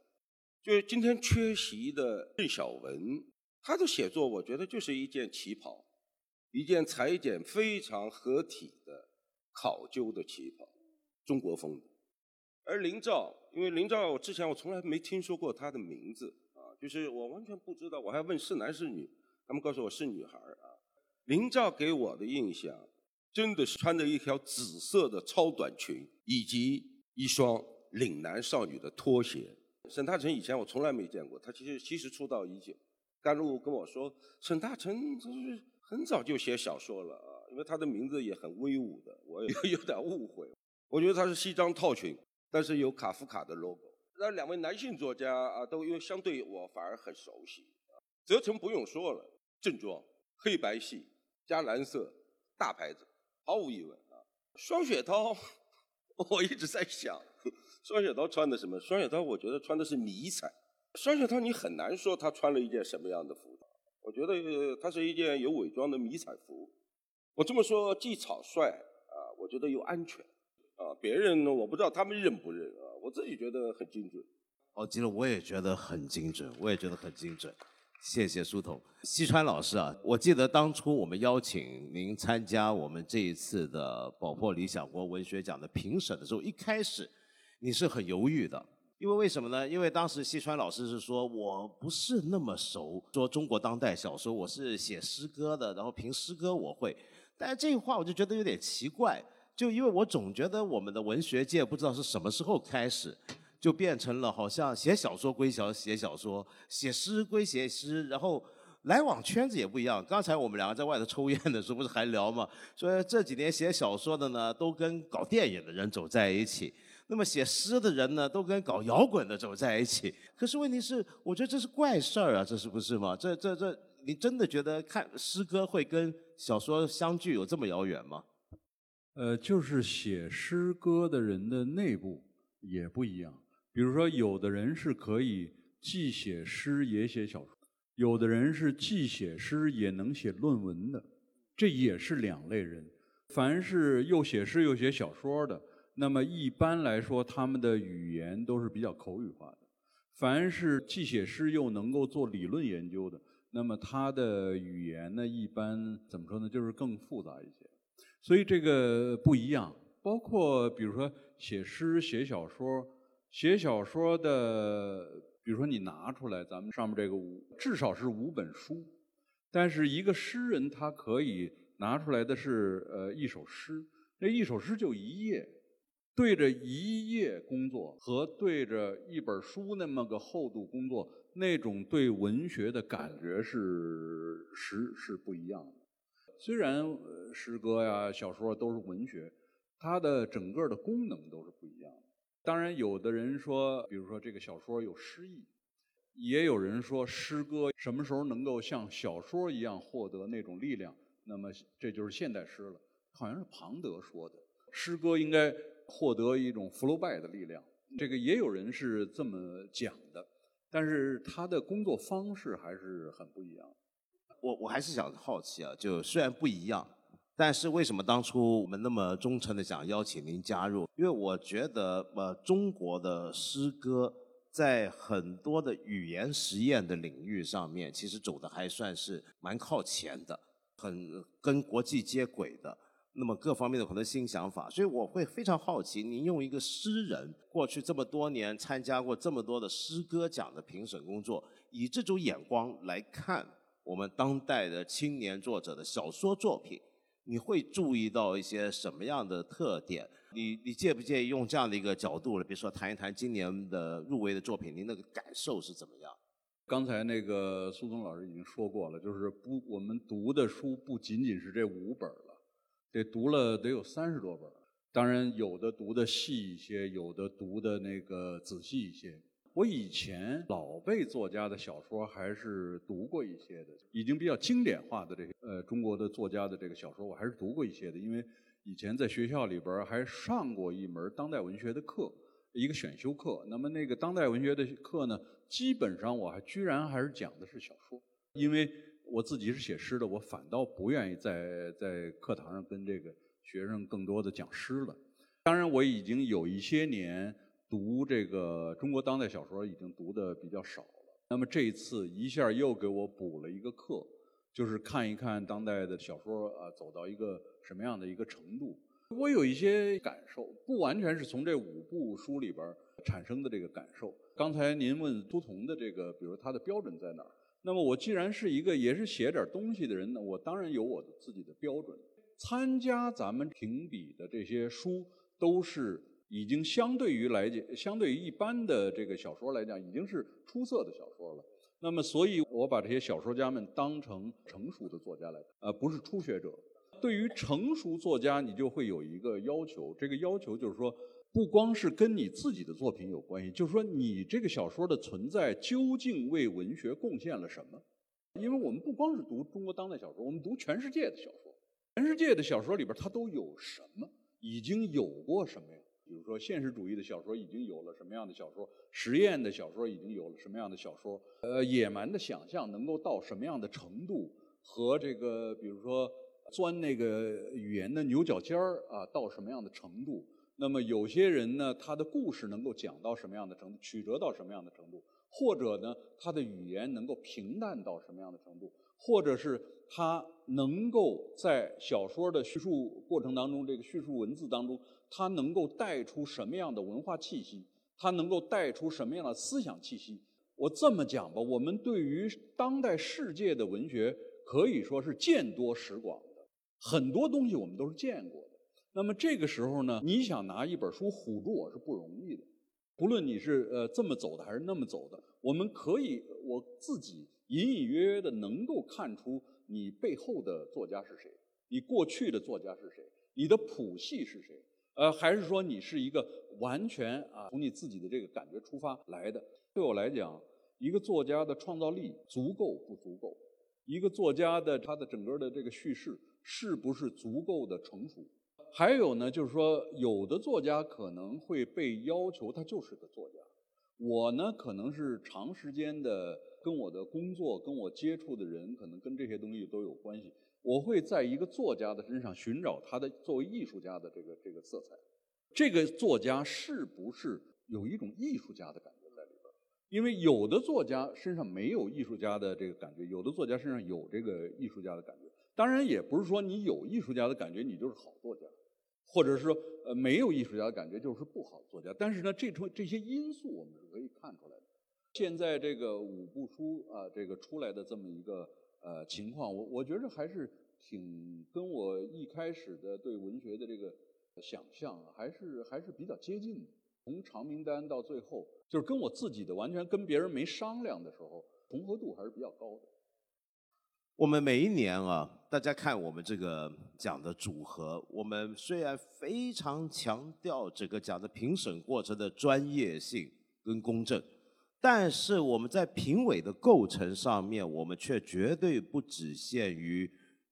就是今天缺席的郑晓文。他的写作我觉得就是一件旗袍，一件裁剪非常合体的考究的旗袍，中国风的。而林兆，因为林兆之前我从来没听说过他的名字啊，就是我完全不知道，我还问是男是女，他们告诉我是女孩啊。林兆给我的印象真的是穿着一条紫色的超短裙以及一双岭南少女的拖鞋。沈大成以前我从来没见过，他其实出道已久。甘露跟我说，沈大成就是很早就写小说了啊，因为他的名字也很威武的，我也有点误会。我觉得他是西装套裙，但是有卡夫卡的 logo。那2位男性作家啊，都因为相对我反而很熟悉。泽成不用说了，正装、黑白系加蓝色，大牌子，毫无疑问啊。双雪涛，我一直在想，双雪涛穿的什么？双雪涛我觉得穿的是迷彩。双雪涛你很难说他穿了一件什么样的服装，我觉得他是一件有伪装的迷彩服。我这么说既草率啊，我觉得又安全啊，别人呢我不知道他们认不认啊，我自己觉得很精准。哦，其实我也觉得很精准，我也觉得很精准。谢谢书童。西川老师啊，我记得当初我们邀请您参加我们这一次的宝珀理想国文学奖的评审的时候，一开始你是很犹豫的，因为为什么呢？因为当时西川老师是说我不是那么熟，说中国当代小说，我是写诗歌的，然后评诗歌我会，但这话我就觉得有点奇怪，就因为我总觉得我们的文学界不知道是什么时候开始就变成了好像写小说归写小说，写诗归写诗，然后来往圈子也不一样。刚才我们两个在外头抽烟的时候不是还聊吗？说这几年写小说的呢，都跟搞电影的人走在一起；那么写诗的人呢，都跟搞摇滚的走在一起。可是问题是，我觉得这是怪事儿啊，这是不是嘛？这，你真的觉得看诗歌会跟小说相距有这么遥远吗？就是写诗歌的人的内部也不一样。比如说，有的人是可以既写诗也写小说，有的人是既写诗也能写论文的，这也是两类人。凡是又写诗又写小说的，那么一般来说他们的语言都是比较口语化的；凡是既写诗又能够做理论研究的，那么他的语言呢，一般怎么说呢，就是更复杂一些。所以这个不一样。包括比如说写诗、写小说。写小说的，比如说你拿出来咱们上面这个至少是5本书，但是一个诗人他可以拿出来的是一首诗，那一首诗就一页，对着一页工作和对着一本书那么个厚度工作，那种对文学的感觉是不一样的。虽然诗歌呀、小说都是文学，它的整个的功能都是不一样的。当然有的人说，比如说这个小说有诗意，也有人说诗歌什么时候能够像小说一样获得那种力量，那么这就是现代诗了。好像是庞德说的，诗歌应该获得一种 flow by 的力量，这个也有人是这么讲的，但是他的工作方式还是很不一样。我还是想好奇啊，就虽然不一样，但是为什么当初我们那么忠诚的想邀请您加入？因为我觉得中国的诗歌在很多的语言实验的领域上面其实走的还算是蛮靠前的，很跟国际接轨的，那么各方面的很多新想法，所以我会非常好奇，您用一个诗人过去这么多年参加过这么多的诗歌奖的评审工作，以这种眼光来看我们当代的青年作者的小说作品，你会注意到一些什么样的特点？你介不介意用这样的一个角度来，比如说谈一谈今年的入围的作品，您那个感受是怎么样？刚才那个苏东老师已经说过了，就是我们读的书不仅仅是这5本了，得读了得有30多本。当然有的读的细一些，有的读的那个仔细一些。我以前老辈作家的小说还是读过一些的，已经比较经典化的这个中国的作家的这个小说我还是读过一些的，因为以前在学校里边还上过一门当代文学的课，一个选修课。那么那个当代文学的课呢，基本上我还居然还是讲的是小说，因为我自己是写诗的，我反倒不愿意在课堂上跟这个学生更多的讲诗了。当然我已经有一些年读这个中国当代小说已经读的比较少了，那么这一次一下又给我补了一个课，就是看一看当代的小说走到一个什么样的一个程度。我有一些感受，不完全是从这5部书里边产生的这个感受。刚才您问苏童的这个，比如他的标准在哪儿？那么我既然是一个也是写点东西的人呢，我当然有我的自己的标准。参加咱们评比的这些书都是。已经相对于一般的这个小说来讲，已经是出色的小说了。那么，所以我把这些小说家们当成成熟的作家来，不是初学者。对于成熟作家，你就会有一个要求，这个要求就是说，不光是跟你自己的作品有关系，就是说你这个小说的存在究竟为文学贡献了什么？因为我们不光是读中国当代小说，我们读全世界的小说，全世界的小说里边它都有什么？已经有过什么呀？比如说现实主义的小说已经有了什么样的小说，实验的小说已经有了什么样的小说，野蛮的想象能够到什么样的程度，和这个比如说钻那个语言的牛角尖啊到什么样的程度，那么有些人呢，他的故事能够讲到什么样的程度，曲折到什么样的程度，或者呢，他的语言能够平淡到什么样的程度，或者是他能够在小说的叙述过程当中，这个叙述文字当中，他能够带出什么样的文化气息，他能够带出什么样的思想气息。我这么讲吧，我们对于当代世界的文学可以说是见多识广的，很多东西我们都是见过的。那么这个时候呢，你想拿一本书唬住我是不容易的，不论你是这么走的还是那么走的，我们可以，我自己隐隐约约的能够看出你背后的作家是谁，你过去的作家是谁，你的谱系是谁，还是说你是一个完全从你自己的这个感觉出发来的。对我来讲，一个作家的创造力足够不足够，一个作家的他的整个的这个叙事是不是足够的成熟，还有呢，就是说有的作家可能会被要求他就是个作家。我呢，可能是长时间的跟我的工作跟我接触的人可能跟这些东西都有关系，我会在一个作家的身上寻找他的作为艺术家的这个色彩，这个作家是不是有一种艺术家的感觉。因为有的作家身上没有艺术家的这个感觉，有的作家身上有这个艺术家的感觉。当然也不是说你有艺术家的感觉你就是好作家，或者是说没有艺术家的感觉就是不好作家。但是呢，这些因素我们是可以看出来的。现在这个五部书这个出来的这么一个情况，我觉得还是挺跟我一开始的对文学的这个想象还是比较接近的。从长名单到最后，就是跟我自己的完全跟别人没商量的时候，重合度还是比较高的。我们每一年大家看我们这个奖的组合，我们虽然非常强调整个奖的评审过程的专业性跟公正，但是我们在评委的构成上面，我们却绝对不只限于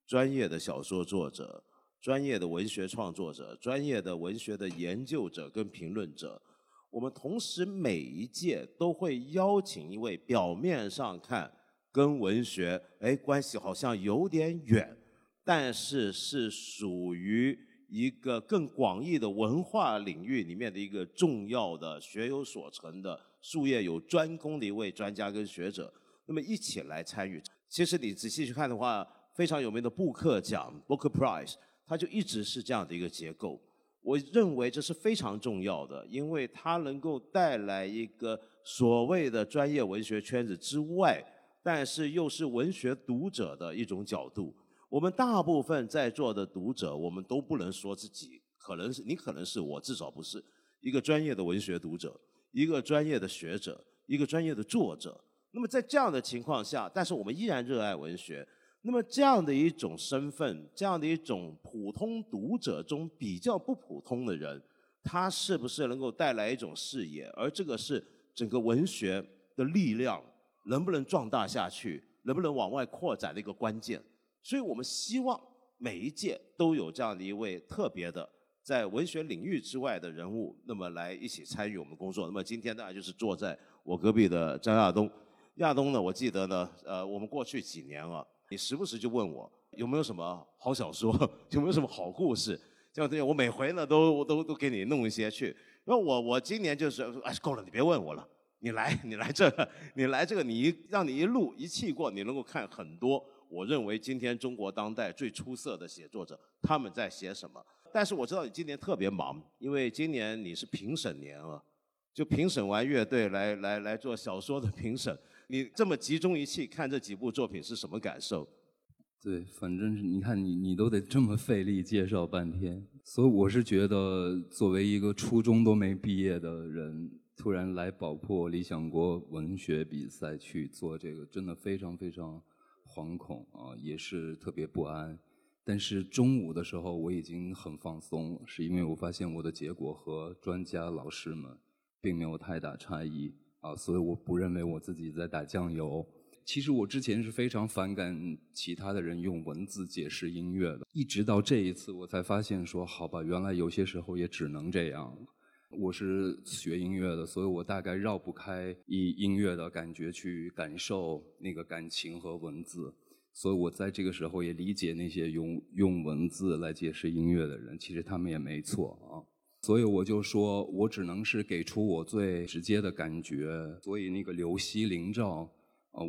专业的小说作者、专业的文学创作者、专业的文学的研究者跟评论者。我们同时每一届都会邀请一位表面上看跟文学关系好像有点远，但是是属于一个更广义的文化领域里面的一个重要的学有所成的术业有专攻的一位专家跟学者，那么一起来参与。其实你仔细去看的话，非常有名的布克奖 Booker Prize 它就一直是这样的一个结构。我认为这是非常重要的，因为它能够带来一个所谓的专业文学圈子之外，但是又是文学读者的一种角度。我们大部分在座的读者，我们都不能说自己，可能是你，可能是我，至少不是一个专业的文学读者，一个专业的学者，一个专业的作者。那么在这样的情况下，但是我们依然热爱文学，那么这样的一种身份，这样的一种普通读者中比较不普通的人，他是不是能够带来一种视野？而这个是整个文学的力量能不能壮大下去，能不能往外扩展的一个关键。所以我们希望每一届都有这样的一位特别的在文学领域之外的人物，那么来一起参与我们工作。那么今天当然就是坐在我隔壁的张亚东。亚东呢，我记得呢，我们过去几年你时不时就问我有没有什么好小说，有没有什么好故事，这样对我每回呢都给你弄一些去。那我今年就是够了，你别问我了，你来这个，你让你一路一气过，你能够看很多我认为今天中国当代最出色的写作者他们在写什么。但是我知道你今年特别忙，因为今年你是评审年就评审完乐队来做小说的评审。你这么集中一气看这几部作品是什么感受？对，反正是你看你都得这么费力介绍半天，所以我是觉得作为一个初中都没毕业的人，突然来宝珀理想国文学比赛去做这个，真的非常非常惶恐也是特别不安。但是中午的时候我已经很放松，是因为我发现我的结果和专家老师们并没有太大差异所以我不认为我自己在打酱油。其实我之前是非常反感其他的人用文字解释音乐的，一直到这一次我才发现说，好吧，原来有些时候也只能这样。我是学音乐的，所以我大概绕不开以音乐的感觉去感受那个感情和文字，所以我在这个时候也理解那些用文字来解释音乐的人，其实他们也没错所以我就说我只能是给出我最直接的感觉。所以那个刘熙灵照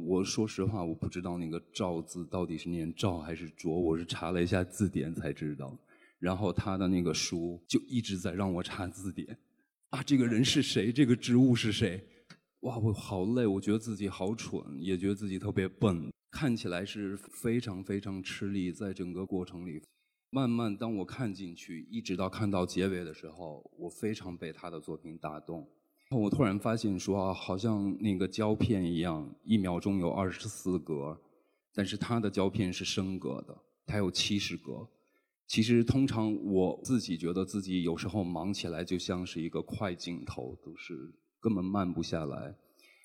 我说实话我不知道那个照字到底是念照还是着，我是查了一下字典才知道。然后他的那个书就一直在让我查字典啊，这个人是谁，这个植物是谁，哇我好累，我觉得自己好蠢，也觉得自己特别笨，看起来是非常非常吃力。在整个过程里慢慢当我看进去一直到看到结尾的时候，我非常被他的作品打动。我突然发现说啊，好像那个胶片一样，一秒钟有24格，但是他的胶片是升格的，他有70格。其实通常我自己觉得自己有时候忙起来就像是一个快镜头，都是根本慢不下来。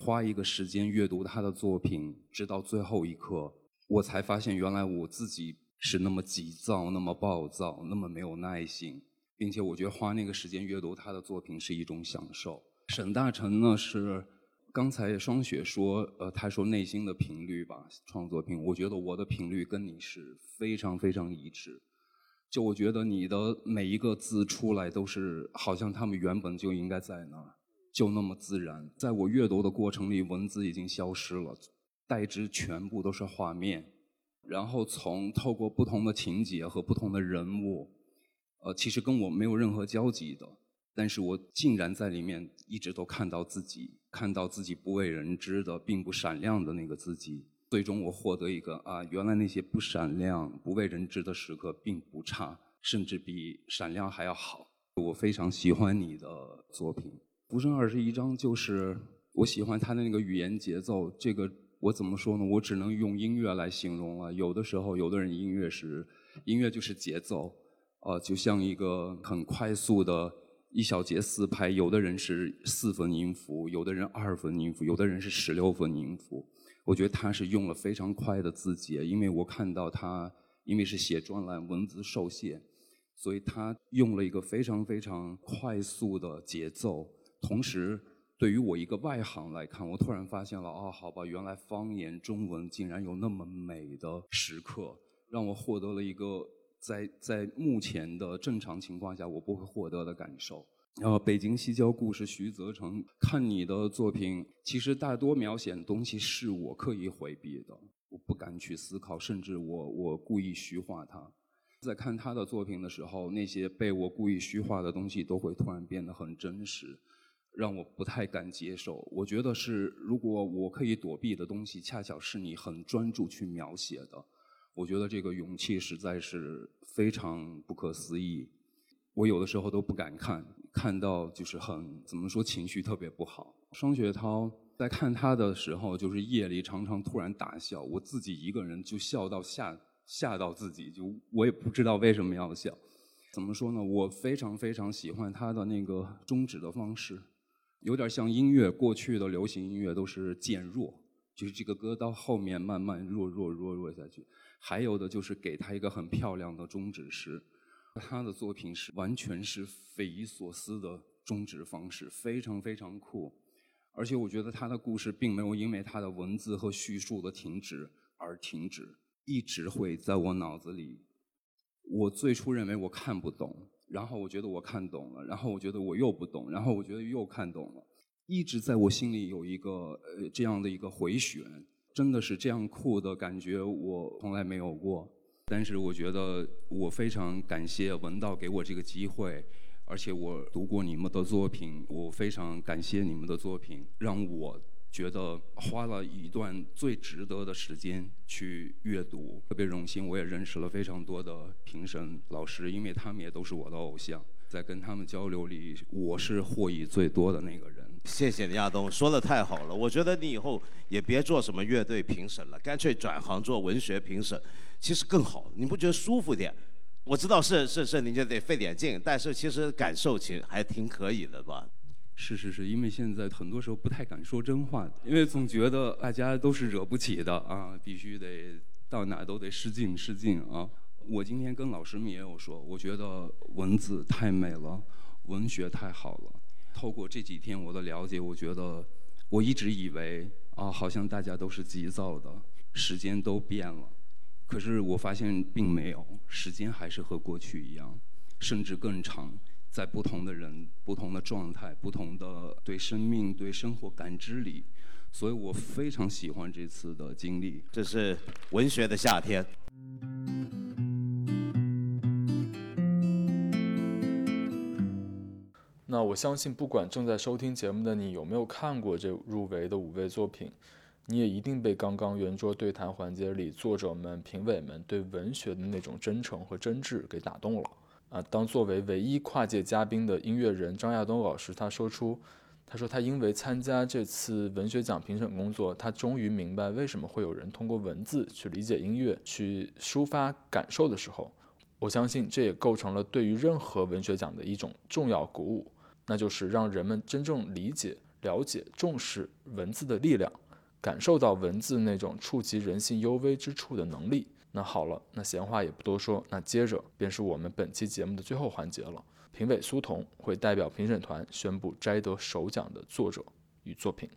花一个时间阅读他的作品，直到最后一刻，我才发现原来我自己是那么急躁，那么暴躁，那么没有耐心。并且我觉得花那个时间阅读他的作品是一种享受。沈大成呢是刚才双雪说他说内心的频率吧，创作频，我觉得我的频率跟你是非常非常一致。就我觉得你的每一个字出来都是好像他们原本就应该在那儿，就那么自然。在我阅读的过程里文字已经消失了，代之全部都是画面。然后从透过不同的情节和不同的人物其实跟我没有任何交集的，但是我竟然在里面一直都看到自己，看到自己不为人知的并不闪亮的那个自己。最终我获得一个啊，原来那些不闪亮不为人知的时刻并不差，甚至比闪亮还要好。我非常喜欢你的作品。浮生21章就是我喜欢他的那个语言节奏，这个我怎么说呢，我只能用音乐来形容了。有的时候有的人音乐就是节奏就像一个很快速的一小节4拍，有的人是4分音符，有的人2分音符，有的人是16分音符。我觉得他是用了非常快的字节，因为我看到他，因为是写专栏文字受限，所以他用了一个非常非常快速的节奏。同时对于我一个外行来看，我突然发现了啊，好吧，原来方言中文竟然有那么美的时刻，让我获得了一个在目前的正常情况下我不会获得的感受。北京西郊故事，徐泽成，看你的作品其实大多描写的东西是我刻意回避的，我不敢去思考，甚至我故意虚化它。在看他的作品的时候，那些被我故意虚化的东西都会突然变得很真实，让我不太敢接受。我觉得是如果我可以躲避的东西恰巧是你很专注去描写的，我觉得这个勇气实在是非常不可思议。我有的时候都不敢看，看到就是很怎么说，情绪特别不好。双雪涛在看他的时候，就是夜里常常突然大笑，我自己一个人就笑到吓到自己，就我也不知道为什么要笑。怎么说呢？我非常非常喜欢他的那个终止的方式，有点像音乐，过去的流行音乐都是渐弱，就是这个歌到后面慢慢弱下去。还有的就是给他一个很漂亮的终止时，他的作品是完全是匪夷所思的终止方式，非常非常酷。而且我觉得他的故事并没有因为他的文字和叙述的停止而停止，一直会在我脑子里。我最初认为我看不懂，然后我觉得我看懂了，然后我觉得我又不懂，然后我觉得又看懂了，一直在我心里有一个这样的一个回旋。真的是这样酷的感觉我从来没有过。但是我觉得我非常感谢文道给我这个机会，而且我读过你们的作品，我非常感谢你们的作品，让我觉得花了一段最值得的时间去阅读。特别荣幸我也认识了非常多的评审老师，因为他们也都是我的偶像，在跟他们交流里我是获益最多的那个人。谢谢亚东，说得太好了。我觉得你以后也别做什么乐队评审了，干脆转行做文学评审，其实更好，你不觉得舒服点？我知道是你就得费点劲，但是其实感受其实还挺可以的吧。是，因为现在很多时候不太敢说真话，因为总觉得大家都是惹不起的啊，必须得到哪都得失敬啊。我今天跟老师们也有说，我觉得文字太美了，文学太好了。透过这几天我的了解，我觉得我一直以为啊，好像大家都是急躁的，时间都变了，可是我发现并没有，时间还是和过去一样，甚至更长。在不同的人、不同的状态、不同的对生命、对生活感知里，所以我非常喜欢这次的经历。这是文学的夏天。那我相信，不管正在收听节目的你有没有看过这入围的5位作品，你也一定被刚刚圆桌对谈环节里作者们、评委们对文学的那种真诚和真挚给打动了。当作为唯一跨界嘉宾的音乐人张亚东老师，他说他因为参加这次文学奖评审工作，他终于明白为什么会有人通过文字去理解音乐、去抒发感受的时候，我相信这也构成了对于任何文学奖的一种重要鼓舞，那就是让人们真正理解、了解、重视文字的力量，感受到文字那种触及人性幽微之处的能力。那好了，那闲话也不多说，那接着便是我们本期节目的最后环节了。评委苏童会代表评审团宣布摘得首奖的作者与作品。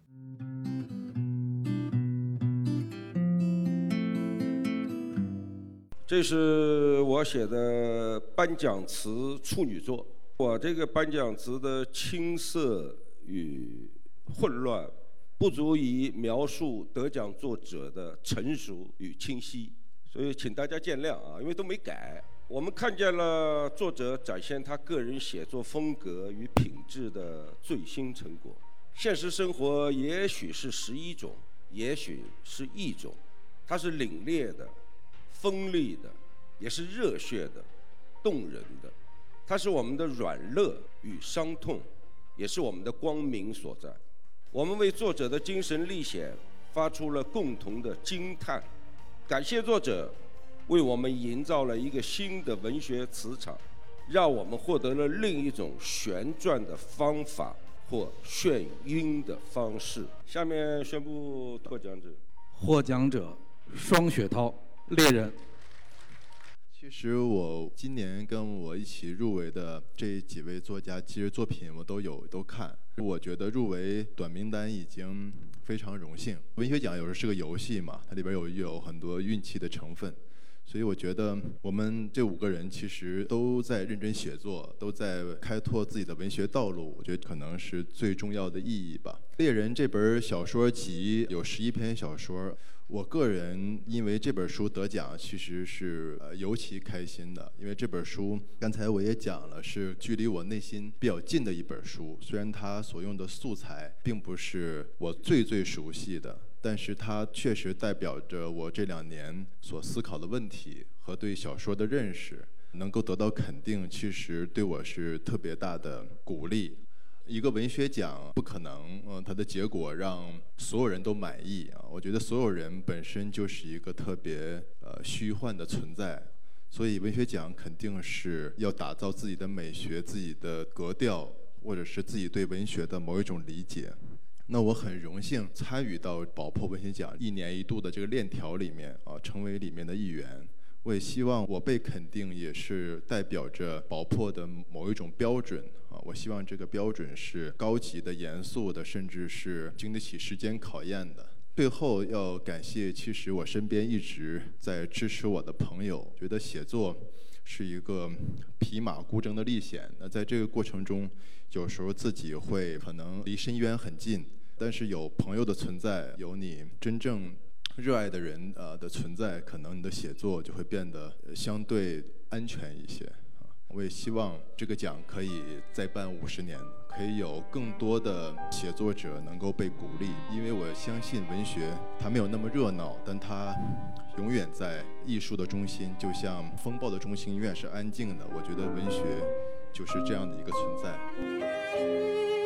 这是我写的颁奖词处女作，我这个颁奖词的青涩与混乱，不足以描述得奖作者的成熟与清晰。所以请大家见谅啊，因为都没改。我们看见了作者展现他个人写作风格与品质的最新成果。现实生活也许是11种，也许是1种，它是凛冽的、锋利的，也是热血的、动人的。它是我们的软肋与伤痛，也是我们的光明所在。我们为作者的精神历险发出了共同的惊叹。感谢作者为我们营造了一个新的文学磁场，让我们获得了另一种旋转的方法或眩晕的方式。下面宣布获奖者。获奖者双雪涛，猎人。其实我今年跟我一起入围的这几位作家，其实作品我都看。我觉得入围短名单已经非常荣幸。文学奖有时是个游戏嘛，它里边有很多运气的成分，所以我觉得我们这5个人其实都在认真写作，都在开拓自己的文学道路，我觉得可能是最重要的意义吧。猎人这本小说集有11篇小说，我个人因为这本书得奖其实是尤其开心的，因为这本书刚才我也讲了，是距离我内心比较近的一本书，虽然它所用的素材并不是我最熟悉的，但是它确实代表着我这2年所思考的问题和对小说的认识，能够得到肯定，其实对我是特别大的鼓励。一个文学奖不可能，它的结果让所有人都满意啊！我觉得所有人本身就是一个特别虚幻的存在，所以文学奖肯定是要打造自己的美学、自己的格调，或者是自己对文学的某一种理解。那我很荣幸参与到宝珀文学奖1年1度的这个链条里面啊，成为里面的一员。我也希望我被肯定，也是代表着宝珀的某一种标准啊！我希望这个标准是高级的、严肃的，甚至是经得起时间考验的。最后要感谢，其实我身边一直在支持我的朋友，觉得写作是一个匹马孤征的历险。那在这个过程中，有时候自己会可能离深渊很近，但是有朋友的存在，有你真正热爱的人的存在，可能你的写作就会变得相对安全一些。我也希望这个奖可以再办50年，可以有更多的写作者能够被鼓励，因为我相信文学它没有那么热闹，但它永远在艺术的中心，就像风暴的中心永远是安静的。我觉得文学就是这样的一个存在。